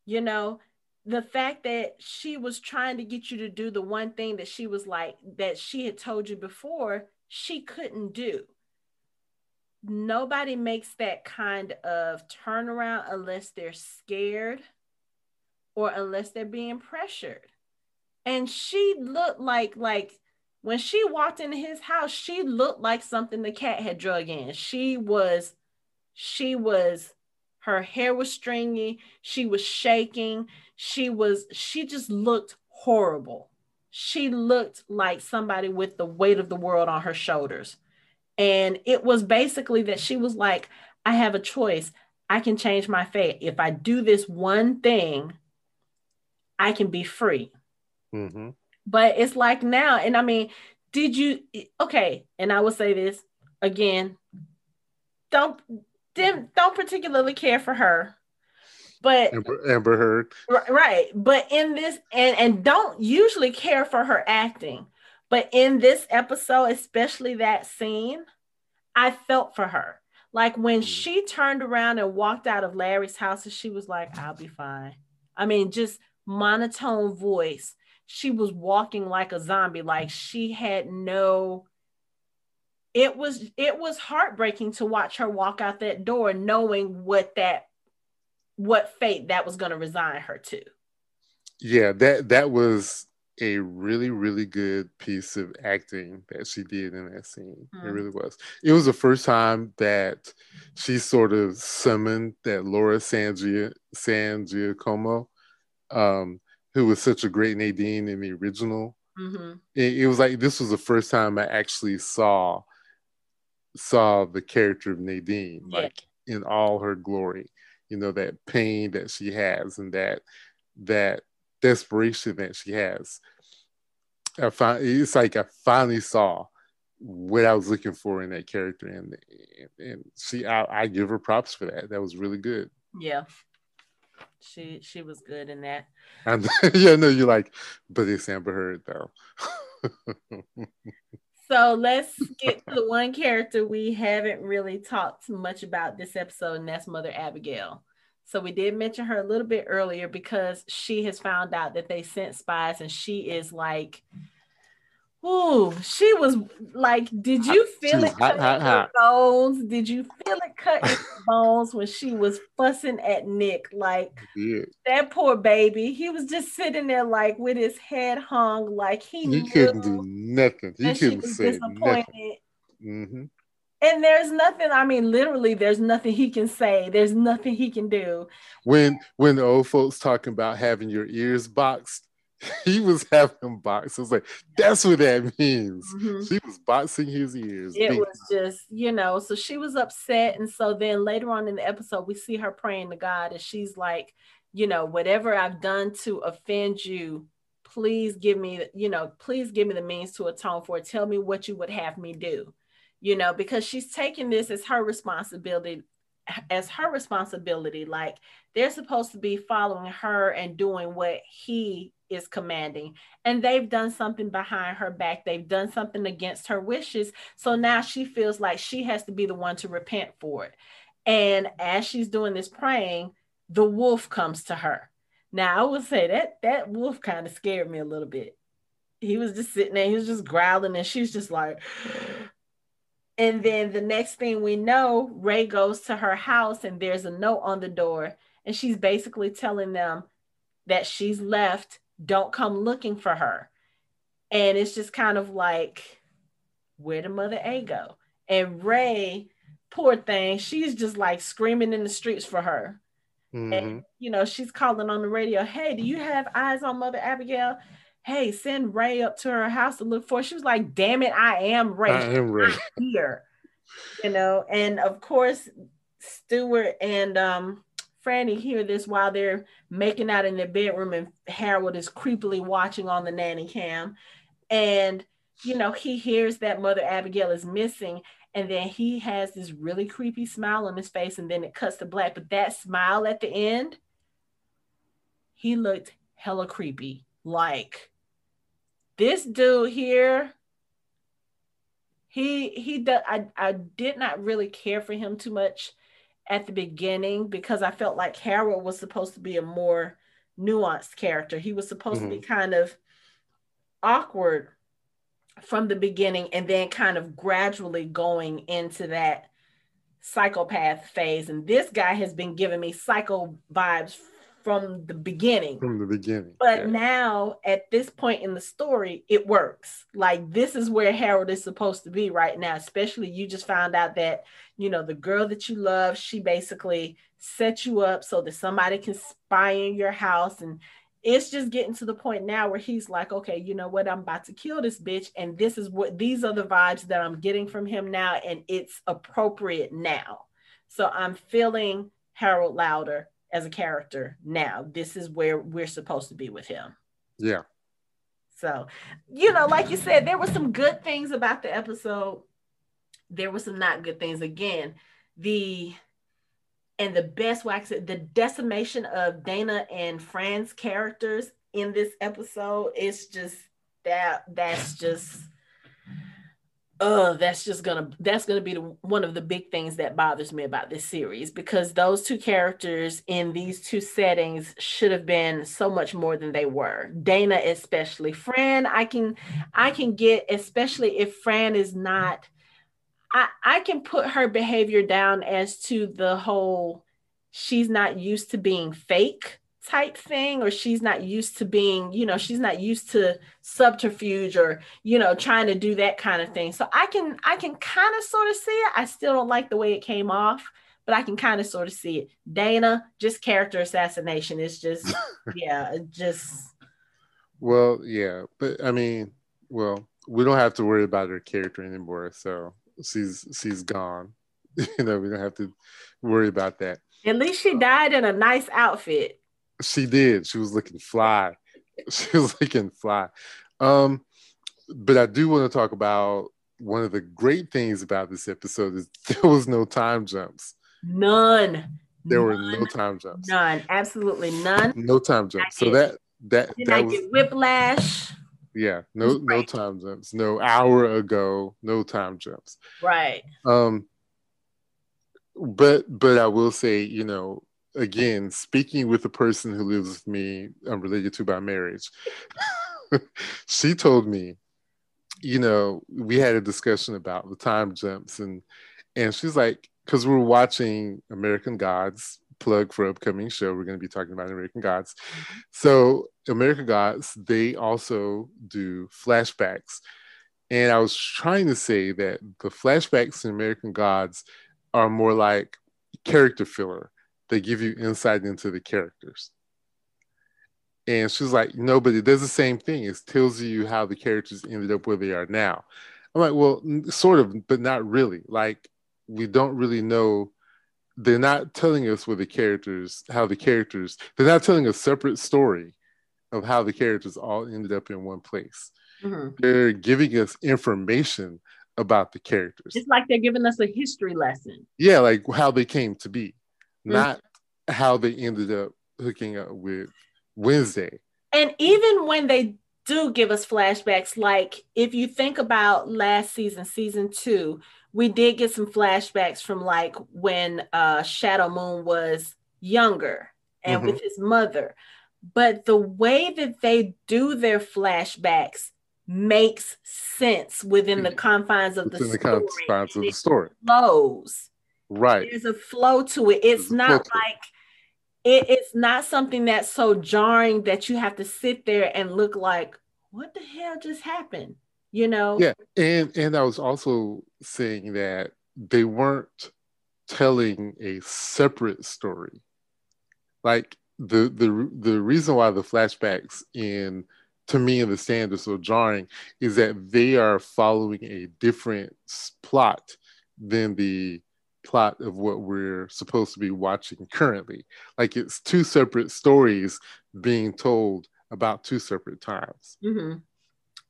You know, the fact that she was trying to get you to do the one thing that she was like, that she had told you before, she couldn't do. Nobody makes that kind of turnaround unless they're scared or unless they're being pressured. And she looked like, when she walked into his house, she looked like something the cat had drug in. Her hair was stringy. She was shaking. She just looked horrible. She looked like somebody with the weight of the world on her shoulders. And it was basically that she was like, I have a choice. I can change my fate. If I do this one thing, I can be free. Mm-hmm. But it's like now, and I mean, and I will say this again, don't particularly care for her, but Amber Heard. Right. But in this, and don't usually care for her acting, but in this episode, especially that scene, I felt for her. Like when she turned around and walked out of Larry's house and she was like, I'll be fine. I mean, just monotone voice. She was walking like a zombie, like she had no, it was heartbreaking to watch her walk out that door knowing what fate that was going to resign her to. Yeah, that was a really, really good piece of acting that she did in that scene. Mm. It really was. It was the first time that she sort of summoned that Laura San Giacomo, who was such a great Nadine in the original. Mm-hmm. It was like, this was the first time I actually saw the character of Nadine, like in all her glory, you know, that pain that she has and that desperation that she has. It's like I finally saw what I was looking for in that character, and she, I give her props for that. That was really good. Yeah, she was good in that. And, yeah, no, you're like, but it's Amber Heard though. So let's get to the one character we haven't really talked much about this episode, and that's Mother Abigail. So we did mention her a little bit earlier because she has found out that they sent spies, and she is like, ooh, she was like, did you feel it cut in your bones? Did you feel it cut in your bones when she was fussing at Nick? Like, yeah. That poor baby, he was just sitting there like with his head hung, like he couldn't do nothing. He couldn't say disappointed. Nothing. Mm-hmm. And there's nothing, I mean, literally, there's nothing he can say. There's nothing he can do. When the old folks talking about having your ears boxed, he was having them boxed. I was like, that's what that means. Mm-hmm. She was boxing his ears. It was just, you know, so she was upset. And so then later on in the episode, we see her praying to God, and she's like, you know, whatever I've done to offend you, please give me the means to atone for it. Tell me what you would have me do. You know, because she's taking this as her responsibility, like they're supposed to be following her and doing what he is commanding. And they've done something behind her back. They've done something against her wishes. So now she feels like she has to be the one to repent for it. And as she's doing this praying, the wolf comes to her. Now, I would say that wolf kind of scared me a little bit. He was just sitting there. He was just growling, and she's just like... And then the next thing we know, Ray goes to her house, and there's a note on the door, and she's basically telling them that she's left. Don't come looking for her. And it's just kind of like, where did Mother A go? And Ray, poor thing, she's just like screaming in the streets for her. Mm-hmm. And, you know, she's calling on the radio, hey, do you have eyes on Mother Abigail? Hey, send Ray up to her house to look for her. She was like, damn it, I am Ray. I'm here. You know, and of course, Stuart and Franny hear this while they're making out in their bedroom, and Harold is creepily watching on the nanny cam. And, you know, he hears that Mother Abigail is missing, and then he has this really creepy smile on his face, and then it cuts to black. But that smile at the end, he looked hella creepy. Like, this dude here, I did not really care for him too much at the beginning, because I felt like Harold was supposed to be a more nuanced character. He was supposed to be kind of awkward from the beginning, and then kind of gradually going into that psychopath phase. And this guy has been giving me psycho vibes from the beginning. But yeah. Now, at this point in the story, it works. Like, this is where Harold is supposed to be right now, especially you just found out that, you know, the girl that you love, she basically set you up so that somebody can spy in your house. And it's just getting to the point now where he's like, okay, you know what? I'm about to kill this bitch. And these are the vibes that I'm getting from him now. And it's appropriate now. So I'm feeling Harold Louder as a character now. This is where we're supposed to be with him. Yeah. So, you know, like you said, there were some good things about the episode. There were some not good things. Again, the best way I said, the decimation of Dayna and Fran's characters in this episode is just that's gonna be one of the big things that bothers me about this series, because those two characters in these two settings should have been so much more than they were. Dayna especially. Fran, I can get, especially if Fran is not, I can put her behavior down as to the whole, she's not used to being fake type thing, or she's not used to being, you know, she's not used to subterfuge or, you know, trying to do that kind of thing. So I can kind of sort of see it. I still don't like the way it came off, but I can kind of sort of see it. Dayna, just character assassination. It's just, yeah, just. Well, yeah, but I mean, well, we don't have to worry about her character anymore. So she's gone. You know, we don't have to worry about that. At least she died in a nice outfit. She did. She was looking fly. But I do want to talk about one of the great things about this episode is there was no time jumps. None. There were no time jumps. None. Absolutely none. No time jumps. So that was whiplash. Yeah. No time jumps. No hour ago. No time jumps. Right. But I will say, you know, again, speaking with the person who lives with me, I'm related to by marriage, she told me, you know, we had a discussion about the time jumps, and she's like, because we're watching American Gods, plug for upcoming show, we're going to be talking about American Gods. So American Gods, they also do flashbacks. And I was trying to say that the flashbacks in American Gods are more like character filler. They give you insight into the characters. And she's like, no, but it does the same thing. It tells you how the characters ended up where they are now. I'm like, well, sort of, but not really. Like, we don't really know. They're not telling us they're not telling a separate story of how the characters all ended up in one place. Mm-hmm. They're giving us information about the characters. It's like they're giving us a history lesson. Yeah, like how they came to be, not how they ended up hooking up with Wednesday. And even when they do give us flashbacks, like if you think about last season, season 2, we did get some flashbacks from like when Shadow Moon was younger and with his mother. But the way that they do their flashbacks makes sense within the confines of the story. Flows. Right. There's a flow to it. It's not like it's not something that's so jarring that you have to sit there and look like, what the hell just happened? You know? Yeah. And I was also saying that they weren't telling a separate story. Like the reason why the flashbacks in The Stand are so jarring is that they are following a different plot than the plot of what we're supposed to be watching currently. Like it's two separate stories being told about two separate times. Mm-hmm.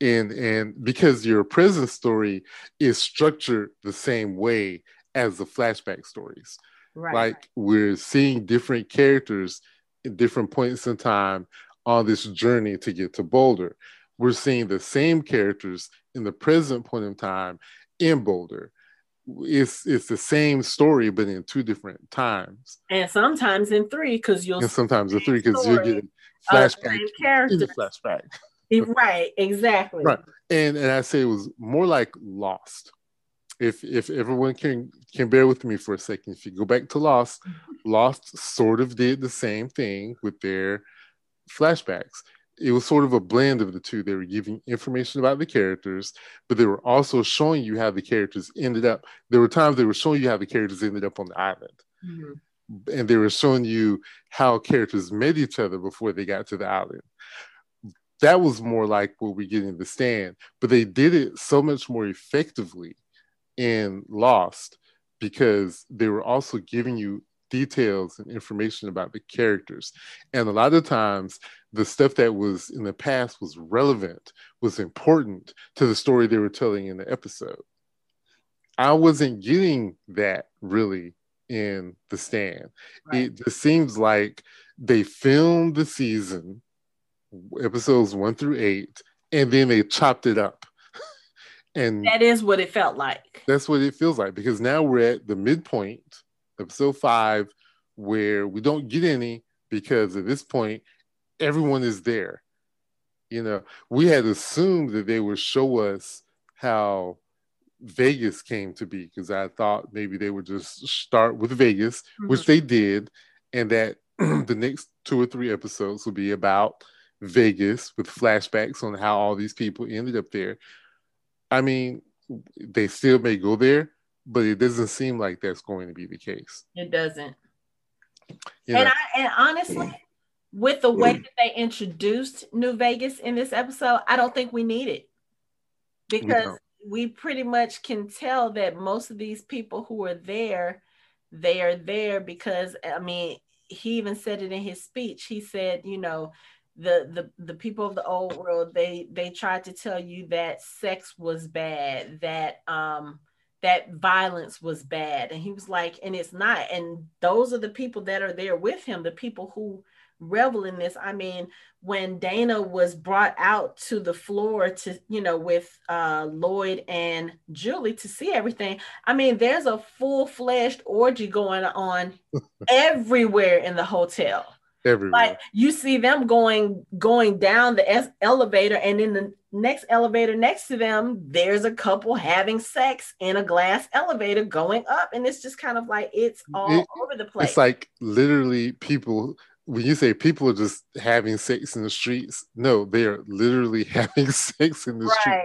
And because your present story is structured the same way as the flashback stories. Right. Like we're seeing different characters at different points in time on this journey to get to Boulder. We're seeing the same characters in the present point in time in Boulder. It's the same story, but in two different times, and sometimes in three, because you'll get flashback characters. In the flashback. Right, exactly. Right, and I say it was more like Lost. If everyone can bear with me for a second, if you go back to Lost, Lost sort of did the same thing with their flashbacks. It was sort of a blend of the two. They were giving information about the characters, but they were also showing you how the characters ended up. There were times they were showing you how the characters ended up on the island. Mm-hmm. And they were showing you how characters met each other before they got to the island. That was more like what we get in The Stand, but they did it so much more effectively in Lost because they were also giving you details and information about the characters. And a lot of times the stuff that was in the past was relevant, was important to the story they were telling in the episode. I wasn't getting that really in The Stand. Right. It just seems like they filmed the season, episodes 1 through 8, and then they chopped it up. And that is what it felt like. That's what it feels like, because now we're at the midpoint, episode 5, where we don't get any, because at this point everyone is there. You know, we had assumed that they would show us how Vegas came to be, because I thought maybe they would just start with Vegas, which they did, and that the next 2 or 3 episodes will be about Vegas with flashbacks on how all these people ended up there. I mean, they still may go there, but it doesn't seem like that's going to be the case. It doesn't. You know, and honestly, with the way that they introduced New Vegas in this episode, I don't think we need it, because we pretty much can tell that most of these people who are there, they are there because, I mean, he even said it in his speech. He said, you know, the people of the old world, they tried to tell you that sex was bad, that that violence was bad. And he was like, and it's not. And those are the people that are there with him, the people who revel in this. I mean, when Dayna was brought out to the floor to, you know, with Lloyd and Julie to see everything, I mean, there's a full-fledged orgy going on everywhere in the hotel. Everywhere. Like, you see them going down the elevator, and in the next elevator next to them, there's a couple having sex in a glass elevator going up, and it's just kind of like it's all over the place. It's like literally people. When you say people are just having sex in the streets, no, they are literally having sex in the street.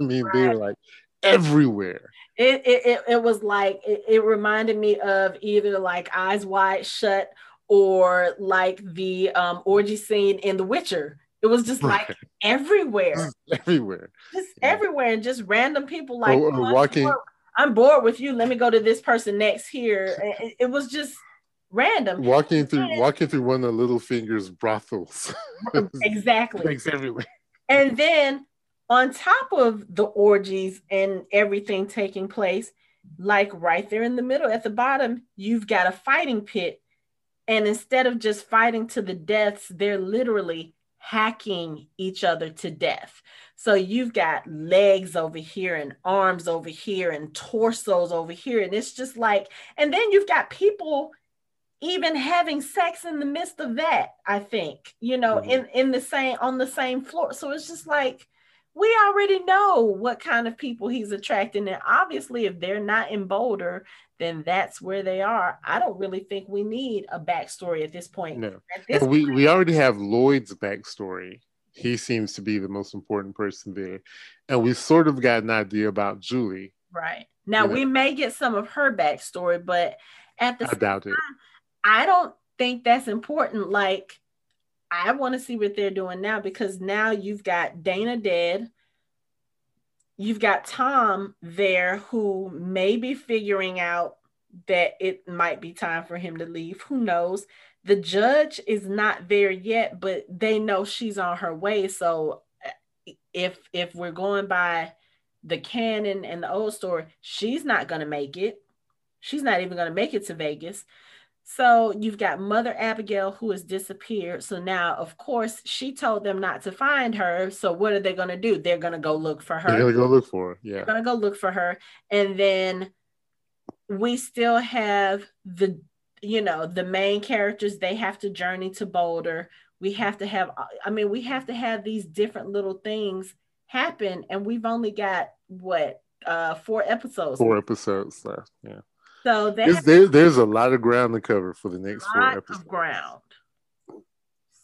I mean, they're like everywhere. It was like it reminded me of either like Eyes Wide Shut or like the orgy scene in The Witcher. It was just like everywhere. Everywhere. Just everywhere, and just random people like, oh, I'm bored with you. Let me go to this person next here. It was just random. Walking through one of the Littlefinger's brothels. Exactly. Things everywhere. And then on top of the orgies and everything taking place, like right there in the middle at the bottom, you've got a fighting pit. And instead of just fighting to the deaths, they're literally hacking each other to death. So you've got legs over here and arms over here and torsos over here. And it's just like, and then you've got people even having sex in the midst of that, I think, you know, on the same floor. So it's just like, we already know what kind of people he's attracting. And obviously, if they're not in Boulder, then that's where they are. I don't really think we need a backstory at this point. No. At this point, we already have Lloyd's backstory. He seems to be the most important person there. And we sort of got an idea about Julie. Right. Now, we may get some of her backstory, but at the same time, I don't think that's important. Like, I want to see what they're doing now, because now you've got Dayna dead. You've got Tom there who may be figuring out that it might be time for him to leave. Who knows? The judge is not there yet, but they know she's on her way. So if we're going by the canon and the old story, she's not going to make it. She's not even going to make it to Vegas. So you've got Mother Abigail who has disappeared. So now, of course, she told them not to find her. So what are they going to do? They're going to go look for her. They're going to go look for her. Yeah. They're going to go look for her. And then we still have the, you know, the main characters. They have to journey to Boulder. We have to have these different little things happen. And we've only got, 4 episodes. 4 episodes left. Yeah. So there's a lot of ground to cover for the next 4 episodes. Of ground.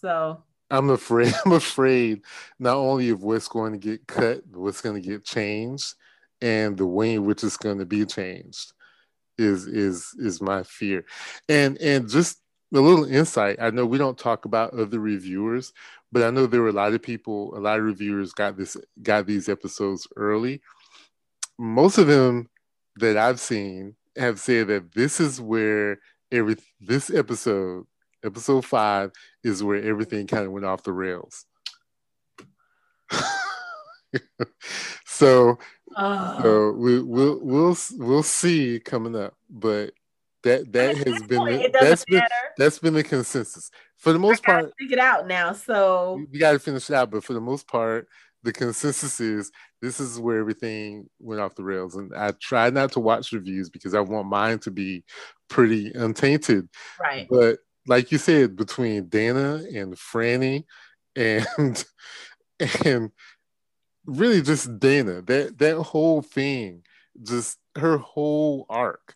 So I'm afraid not only of what's going to get cut, but what's going to get changed, and the way in which it's going to be changed is my fear. And just a little insight. I know we don't talk about other reviewers, but I know there were a lot of reviewers got these episodes early. Most of them that I've seen have said that this is where this episode 5 is where everything kind of went off the rails. So we'll see coming up, but that has been that's been the consensus for the most part. Figure it out now, so we got to finish it out. But for the most part, the consensus is this is where everything went off the rails. And I try not to watch reviews because I want mine to be pretty untainted. Right. But like you said, between Dayna and Franny and really just Dayna, that whole thing, just her whole arc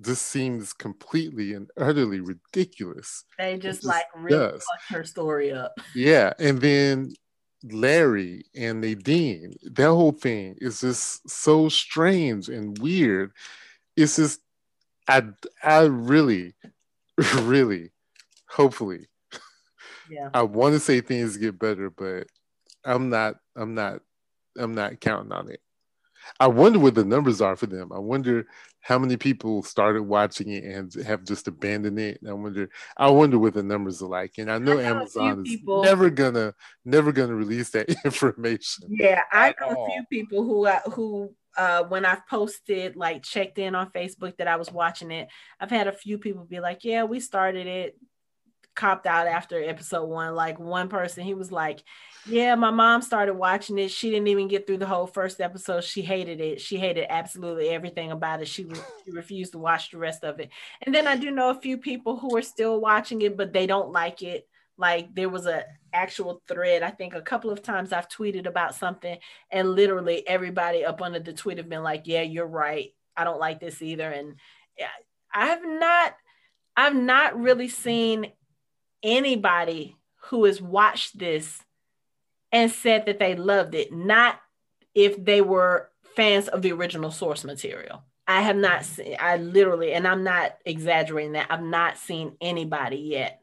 this seems completely and utterly ridiculous. They just like really fucked her story up. Yeah, and then Larry and Nadine, that whole thing is just so strange and weird. It's just, I really, really, hopefully, I want to say things get better, but I'm not counting on it. I wonder what the numbers are for them. I wonder how many people started watching it and have just abandoned it. I wonder what the numbers are like. And I know Amazon is never gonna release that information. Yeah, I know a few people who when I've posted, like, checked in on Facebook that I was watching it, I've had a few people be like, yeah, we started it, copped out after episode one. Like, one person, he was like, yeah, my mom started watching it, she didn't even get through the whole first episode, she hated it, she hated absolutely everything about it, she refused to watch the rest of it. And then I do know a few people who are still watching it, but they don't like it. Like, there was a actual thread, I think a couple of times I've tweeted about something, and literally everybody up under the tweet have been like, yeah, you're right, I don't like this either. And I've not really seen anybody who has watched this and said that they loved it, not if they were fans of the original source material. I have not seen, I literally, and I'm not exaggerating that, I've not seen anybody yet.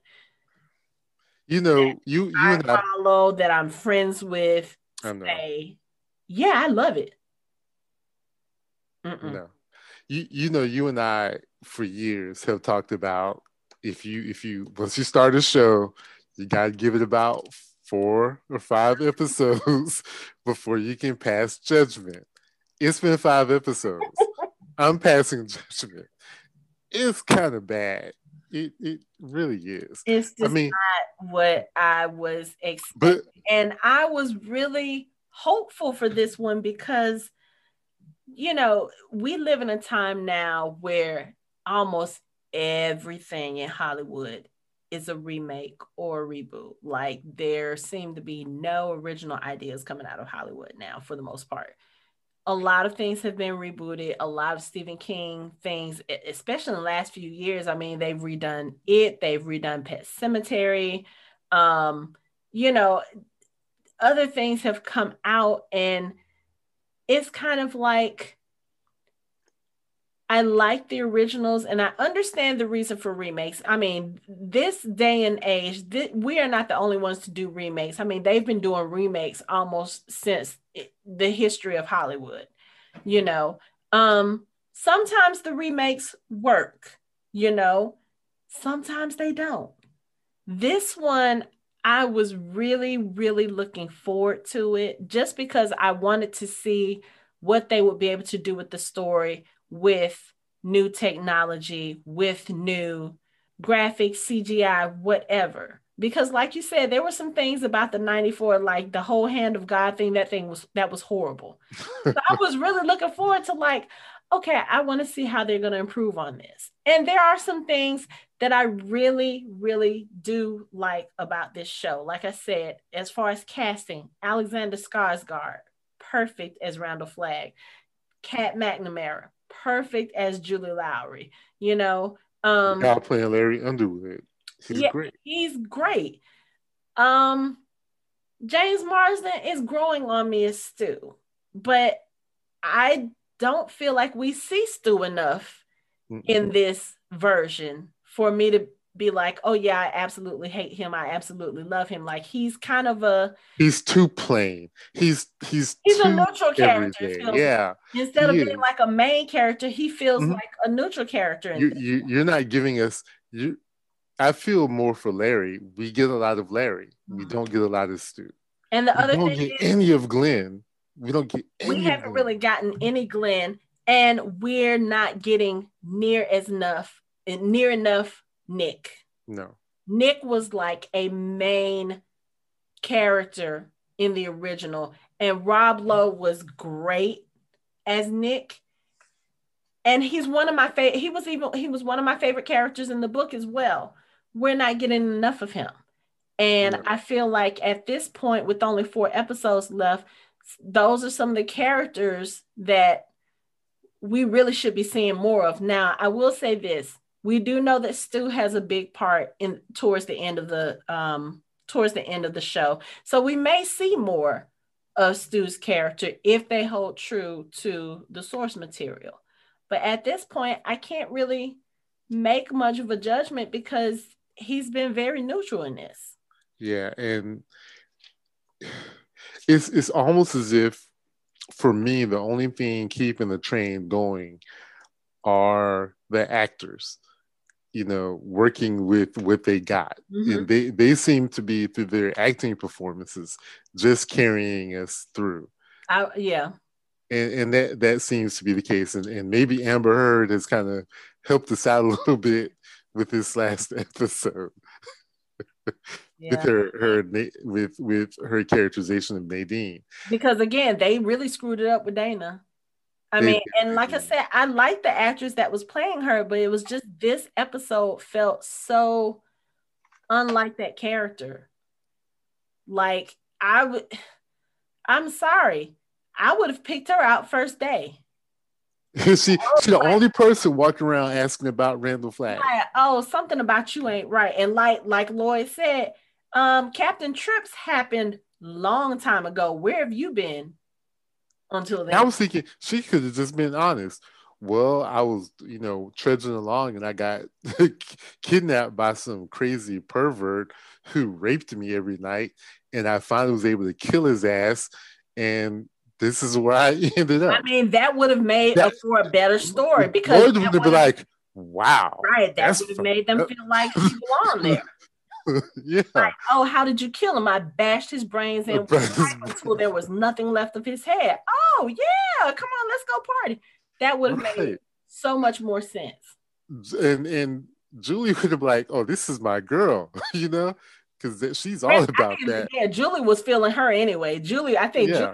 You know, you and I follow, that I'm friends with, say, yeah, I love it. Mm-mm. No, you know, you and I for years have talked about, if you once you start a show, you gotta give it about 4 or 5 episodes before you can pass judgment. It's been 5 episodes. I'm passing judgment. It's kind of bad. It really is. It's just not what I was expecting. And I was really hopeful for this one because, you know, we live in a time now where almost everything in Hollywood is a remake or a reboot. Like, there seem to be no original ideas coming out of Hollywood now for the most part. A lot of things have been rebooted. A lot of Stephen King things, especially in the last few years. I mean, they've redone it. They've redone Pet Cemetery. You know, other things have come out, and it's kind of like, I like the originals, and I understand the reason for remakes. I mean, this day and age, we are not the only ones to do remakes. I mean, they've been doing remakes almost since the history of Hollywood, you know. Sometimes the remakes work, you know, sometimes they don't. This one, I was really, really looking forward to it just because I wanted to see what they would be able to do with the story, with new technology, with new graphics, CGI, whatever. Because like you said, there were some things about the 94, like the whole hand of God thing, that was horrible. So I was really looking forward to, like, okay, I want to see how they're going to improve on this. And there are some things that I really, really do like about this show. Like I said, as far as casting, Alexander Skarsgård, perfect as Randall Flagg. Kat McNamara, perfect as Julie Lowry, you know. God, playing Larry Underwood, he's great. James Marsden is growing on me as Stu, but I don't feel like we see Stu enough in this version for me to be like, oh yeah, I absolutely hate him, I absolutely love him. Like, he's kind of he's too plain. He's a neutral character. Yeah. Instead of being like a main character, he feels like a neutral character. You're not giving us you. I feel more for Larry. We get a lot of Larry. We don't get a lot of Stu. And the other thing is, we don't get any of Glenn. We don't get. We haven't really gotten any Glenn, and we're not getting near enough. Nick. No. Nick was like a main character in the original, and Rob Lowe was great as Nick. And he's one of my favorite. He was one of my favorite characters in the book as well. We're not getting enough of him, and no. I feel like at this point, with only 4 episodes left, those are some of the characters that we really should be seeing more of. Now, I will say this. We do know that Stu has a big part in towards the end of the show. So we may see more of Stu's character if they hold true to the source material. But at this point, I can't really make much of a judgment because he's been very neutral in this. Yeah, and it's almost as if, for me, the only thing keeping the train going are the actors, you know, working with what they got. Mm-hmm. And they seem to be, through their acting performances, just carrying us through. Yeah. And that seems to be the case. And maybe Amber Heard has kind of helped us out a little bit with this last episode. Yeah. With her characterization of Nadine, because again, they really screwed it up with Dayna. I said, I like the actress that was playing her, but it was just this episode felt so unlike that character. Like I'm sorry, I would have picked her out first day. She's the only person walking around asking about Randall Flagg. Oh, something about you ain't right. And like Lloyd said, Captain Trips happened long time ago. Where have you been until then? I was thinking she could have just been honest. Well, I was, trudging along and I got kidnapped by some crazy pervert who raped me every night. And I finally was able to kill his ass, and this is where I ended up. I mean, that would have made up for a better story, because Lloyd would have been like, wow. Right. That would have made them feel like he belonged there. Yeah. Like, oh, how did you kill him? I bashed his brains in until there was nothing left of his head. Oh, yeah. Come on, let's go party. That would have made so much more sense. And Julie would have been like, oh, this is my girl, because she's all about that. Yeah, Julie was feeling her anyway. Julie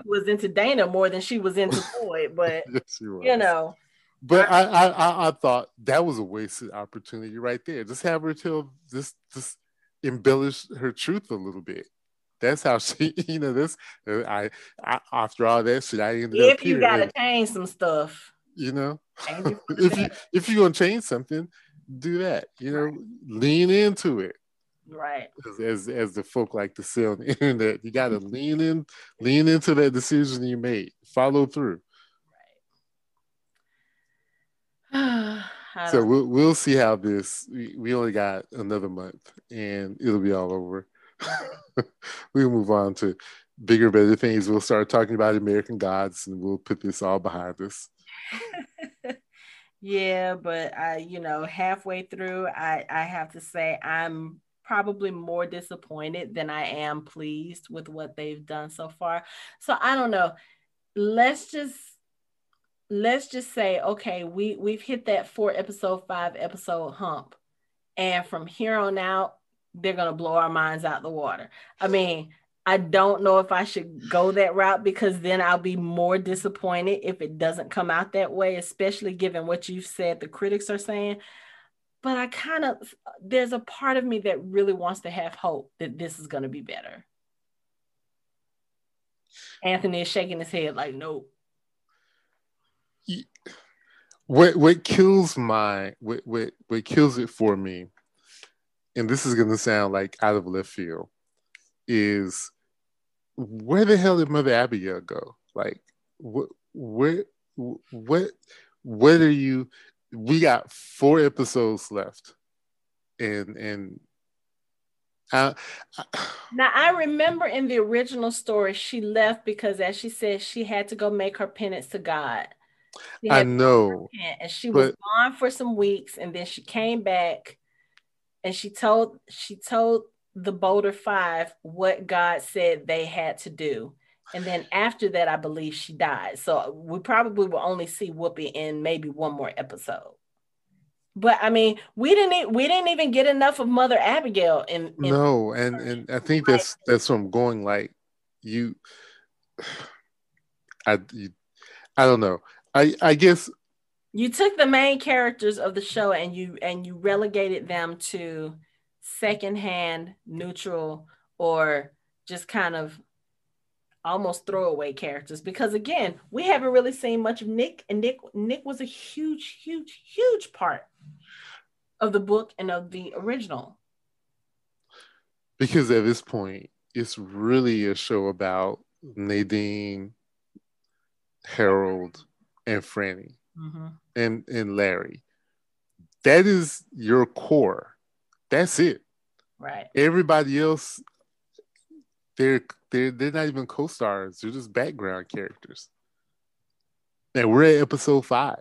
was into Dayna more than she was into Lloyd, but yes, you know. But I thought that was a wasted opportunity right there. Just have her just embellish her truth a little bit. That's how she, this. I after all that shit, I ended up here. If you gotta change some stuff, if you're gonna change something, do that. Lean into it. Right, as the folk like to say on the internet, you got to lean into that decision you made. Follow through. Right. So we'll see how this. We only got another month, and it'll be all over. We'll move on to bigger, better things. We'll start talking about American Gods, and we'll put this all behind us. Yeah, but halfway through, I have to say I'm probably more disappointed than I am pleased with what they've done so far. So I don't know. Let's just say, okay, we've hit that 4-episode, 5-episode hump. And from here on out, they're going to blow our minds out the water. I mean, I don't know if I should go that route, because then I'll be more disappointed if it doesn't come out that way, especially given what you've said the critics are saying. But there's a part of me that really wants to have hope that this is going to be better. Anthony is shaking his head like, nope. What kills it for me, and this is going to sound like out of left field, is where the hell did Mother Abigail go? Like, what are you? We got 4 episodes left, and now I remember in the original story she left because, as she said, she had to go make her penance to God. I know, and she was gone for some weeks, and then she came back, and she told the Boulder 5 what God said they had to do. And then after that, I believe she died. So we probably will only see Whoopi in maybe one more episode. But I mean, we didn't even get enough of Mother Abigail. And I think that's where I'm going. Like, I don't know. I guess you took the main characters of the show and you relegated them to secondhand, neutral, or just kind of almost throwaway characters, because again, we haven't really seen much of Nick, and Nick was a huge part of the book and of the original. Because at this point, it's really a show about Nadine, Harold, and Franny, mm-hmm. and Larry. That is your core. That's it. Right. Everybody else, they're not even co-stars. They're just background characters. And we're at episode 5.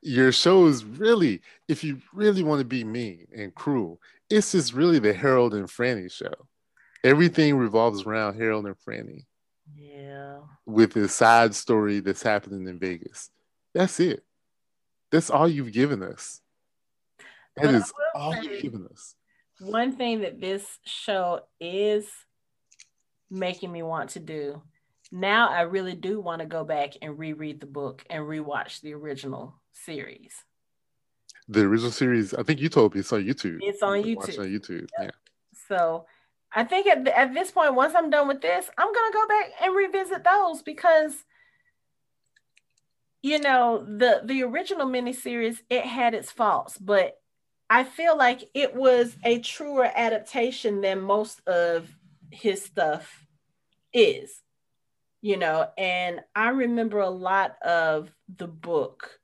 Your show is really, if you really want to be mean and cruel, it's just really the Harold and Franny show. Everything revolves around Harold and Franny. Yeah. With the side story that's happening in Vegas. That's it. That's all you've given us. That is all you've given us. One thing that this show is making me want to do now, I really do want to go back and reread the book and rewatch the original series. The original series, I think you told me it's on YouTube. It's on YouTube. Yep. Yeah. So I think at this point, once I'm done with this, I'm gonna go back and revisit those, because you know, the original miniseries, it had its faults, but I feel like it was a truer adaptation than most of his stuff is, you know. And I remember a lot of the book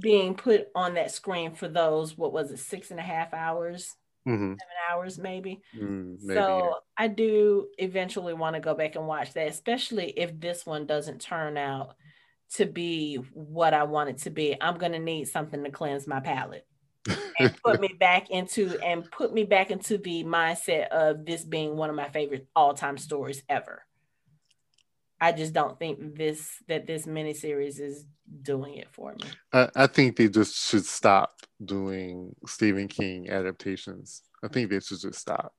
being put on that screen for those, 6.5 hours, mm-hmm. 7 hours maybe. Maybe, so yeah. I do eventually want to go back and watch that, especially if this one doesn't turn out to be what I want it to be. I'm gonna need something to cleanse my palate and put me back into the mindset of this being one of my favorite all-time stories ever. I just don't think this miniseries is doing it for me. I think they just should stop doing Stephen King adaptations. I think they should just stop.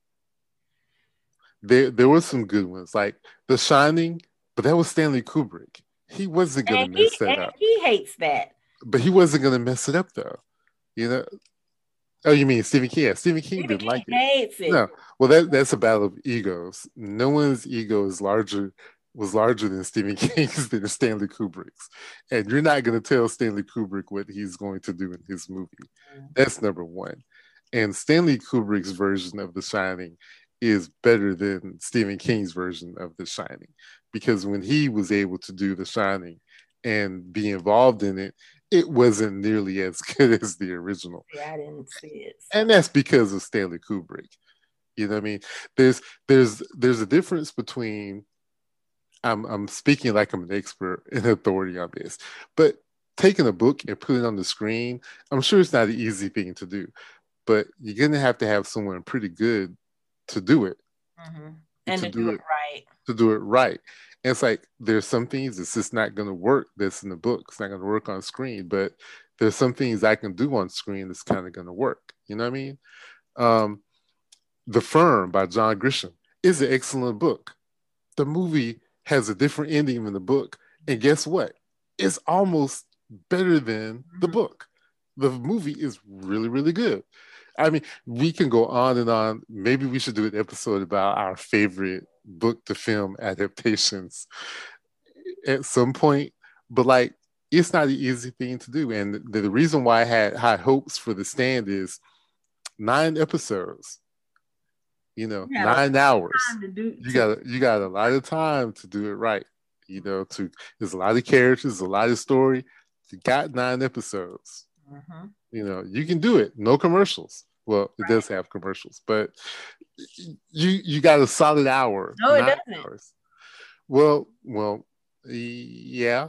There were some good ones, like The Shining, but that was Stanley Kubrick. He wasn't going to mess that up. He hates that. But he wasn't going to mess it up, though. You know? Oh, you mean Stephen King? Yeah, Stephen King didn't like it. He hates it. No. Well, that's a battle of egos. No one's ego is larger than Stephen King's, than Stanley Kubrick's. And you're not going to tell Stanley Kubrick what he's going to do in his movie. Mm-hmm. That's number one. And Stanley Kubrick's version of The Shining is better than Stephen King's version of The Shining, because when he was able to do The Shining and be involved in it, it wasn't nearly as good as the original. Yeah, I didn't see it. And that's because of Stanley Kubrick. You know what I mean? There's a difference between, I'm speaking like I'm an expert and authority on this, but taking a book and putting it on the screen, I'm sure it's not an easy thing to do, but you're going to have someone pretty good to do it, mm-hmm. and to do it right. And it's like, there's some things it's just not going to work that's in the book. It's not going to work on screen, but there's some things I can do on screen that's kind of going to work. You know what I mean? The Firm by John Grisham is an excellent book. The movie has a different ending than the book, and guess what? It's almost better than the book. The movie is really, really good. I mean, we can go on and on. Maybe we should do an episode about our favorite book to film adaptations at some point. But like, it's not an easy thing to do. And the reason why I had high hopes for The Stand is 9 episodes, you know, yeah, 9 hours. You got a lot of time to do it right. You know, there's a lot of characters, a lot of story. You got 9 episodes. Mm-hmm. You know, you can do it. No commercials. Well, right. It does have commercials, but you got a solid hour. No, it doesn't. Hours. Well, yeah.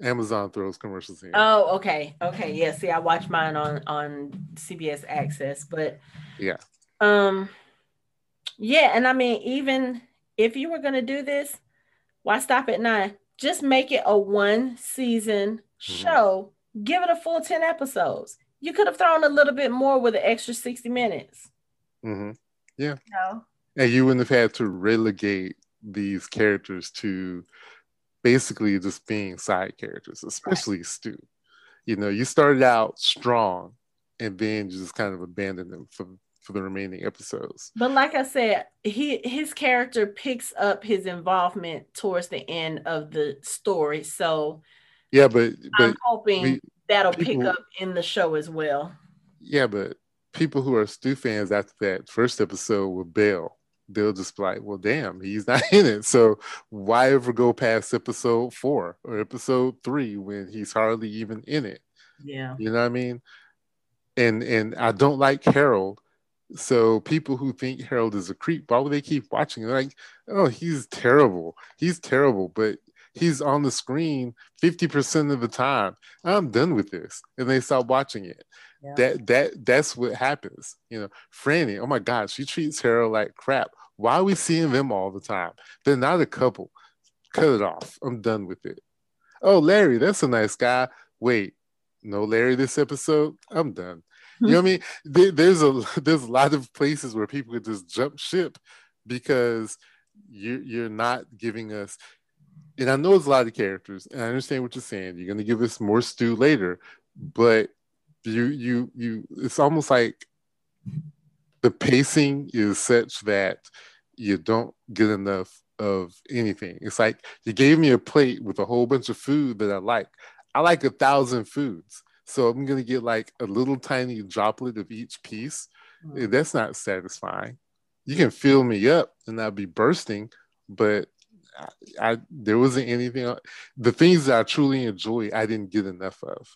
Amazon throws commercials in. Oh, okay, yeah. See, I watch mine on CBS Access, but yeah. Yeah, and I mean, even if you were gonna do this, why stop at 9? Just make it a 1-season mm-hmm. show. Give it a full 10 episodes. You could have thrown a little bit more with an extra 60 minutes. Mm-hmm. Yeah. No. And you wouldn't have had to relegate these characters to basically just being side characters, especially right. Stu. You know, you started out strong and then you just kind of abandoned them for for the remaining episodes. But like I said, his character picks up his involvement towards the end of the story. So yeah, but I'm hoping that'll pick up in the show as well. Yeah, but people who are Stu fans after that first episode will bail. They'll just be like, well, damn, he's not in it. So why ever go past episode 4 or episode 3 when he's hardly even in it? Yeah. You know what I mean? And I don't like Harold. So people who think Harold is a creep, why would they keep watching? They're like, oh, he's terrible. He's terrible, but he's on the screen 50% of the time. I'm done with this. And they stop watching it. Yeah. That's what happens. You know, Franny, oh my God, she treats Harold like crap. Why are we seeing them all the time? They're not a couple. Cut it off. I'm done with it. Oh, Larry, that's a nice guy. Wait, no Larry this episode? I'm done. You know what I mean? There's a lot of places where people could just jump ship because you're not giving us, and I know it's a lot of characters, and I understand what you're saying. You're gonna give us more Stu later, but you it's almost like the pacing is such that you don't get enough of anything. It's like you gave me a plate with a whole bunch of food that I like. I like 1,000 foods. So I'm going to get like a little tiny droplet of each piece. Mm. That's not satisfying. You can fill me up and I'll be bursting, but there wasn't anything. The things that I truly enjoy, I didn't get enough of.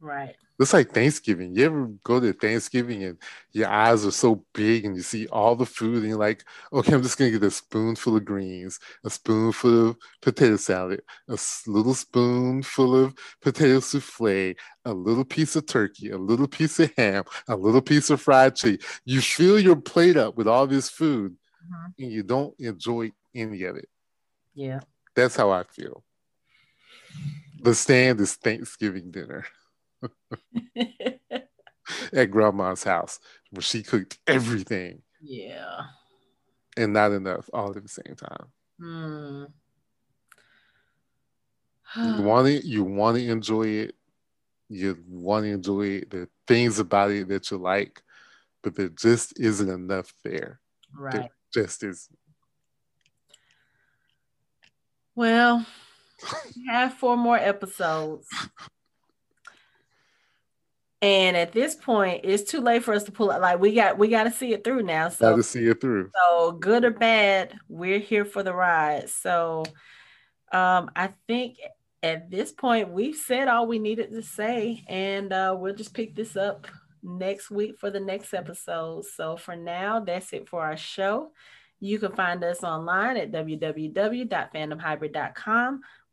Right. It's like Thanksgiving. You ever go to Thanksgiving and your eyes are so big and you see all the food and you're like, okay, I'm just going to get a spoonful of greens, a spoonful of potato salad, a little spoonful of potato souffle, a little piece of turkey, a little piece of ham, a little piece of fried chicken. You fill your plate up with all this food and you don't enjoy any of it. Yeah. That's how I feel. The Stand is Thanksgiving dinner. At grandma's house where she cooked everything, yeah, and not enough all at the same time. You want to enjoy it. You want to enjoy it. There are things about it that you like, but there just isn't enough there. Right, there just isn't. Well, we have 4 more episodes. And at this point, it's too late for us to pull out. Like we got to see it through now. So got to see it through. So good or bad, we're here for the ride. So, I think at this point we've said all we needed to say, and we'll just pick this up next week for the next episode. So for now, that's it for our show. You can find us online at www.fandomhybrid.com.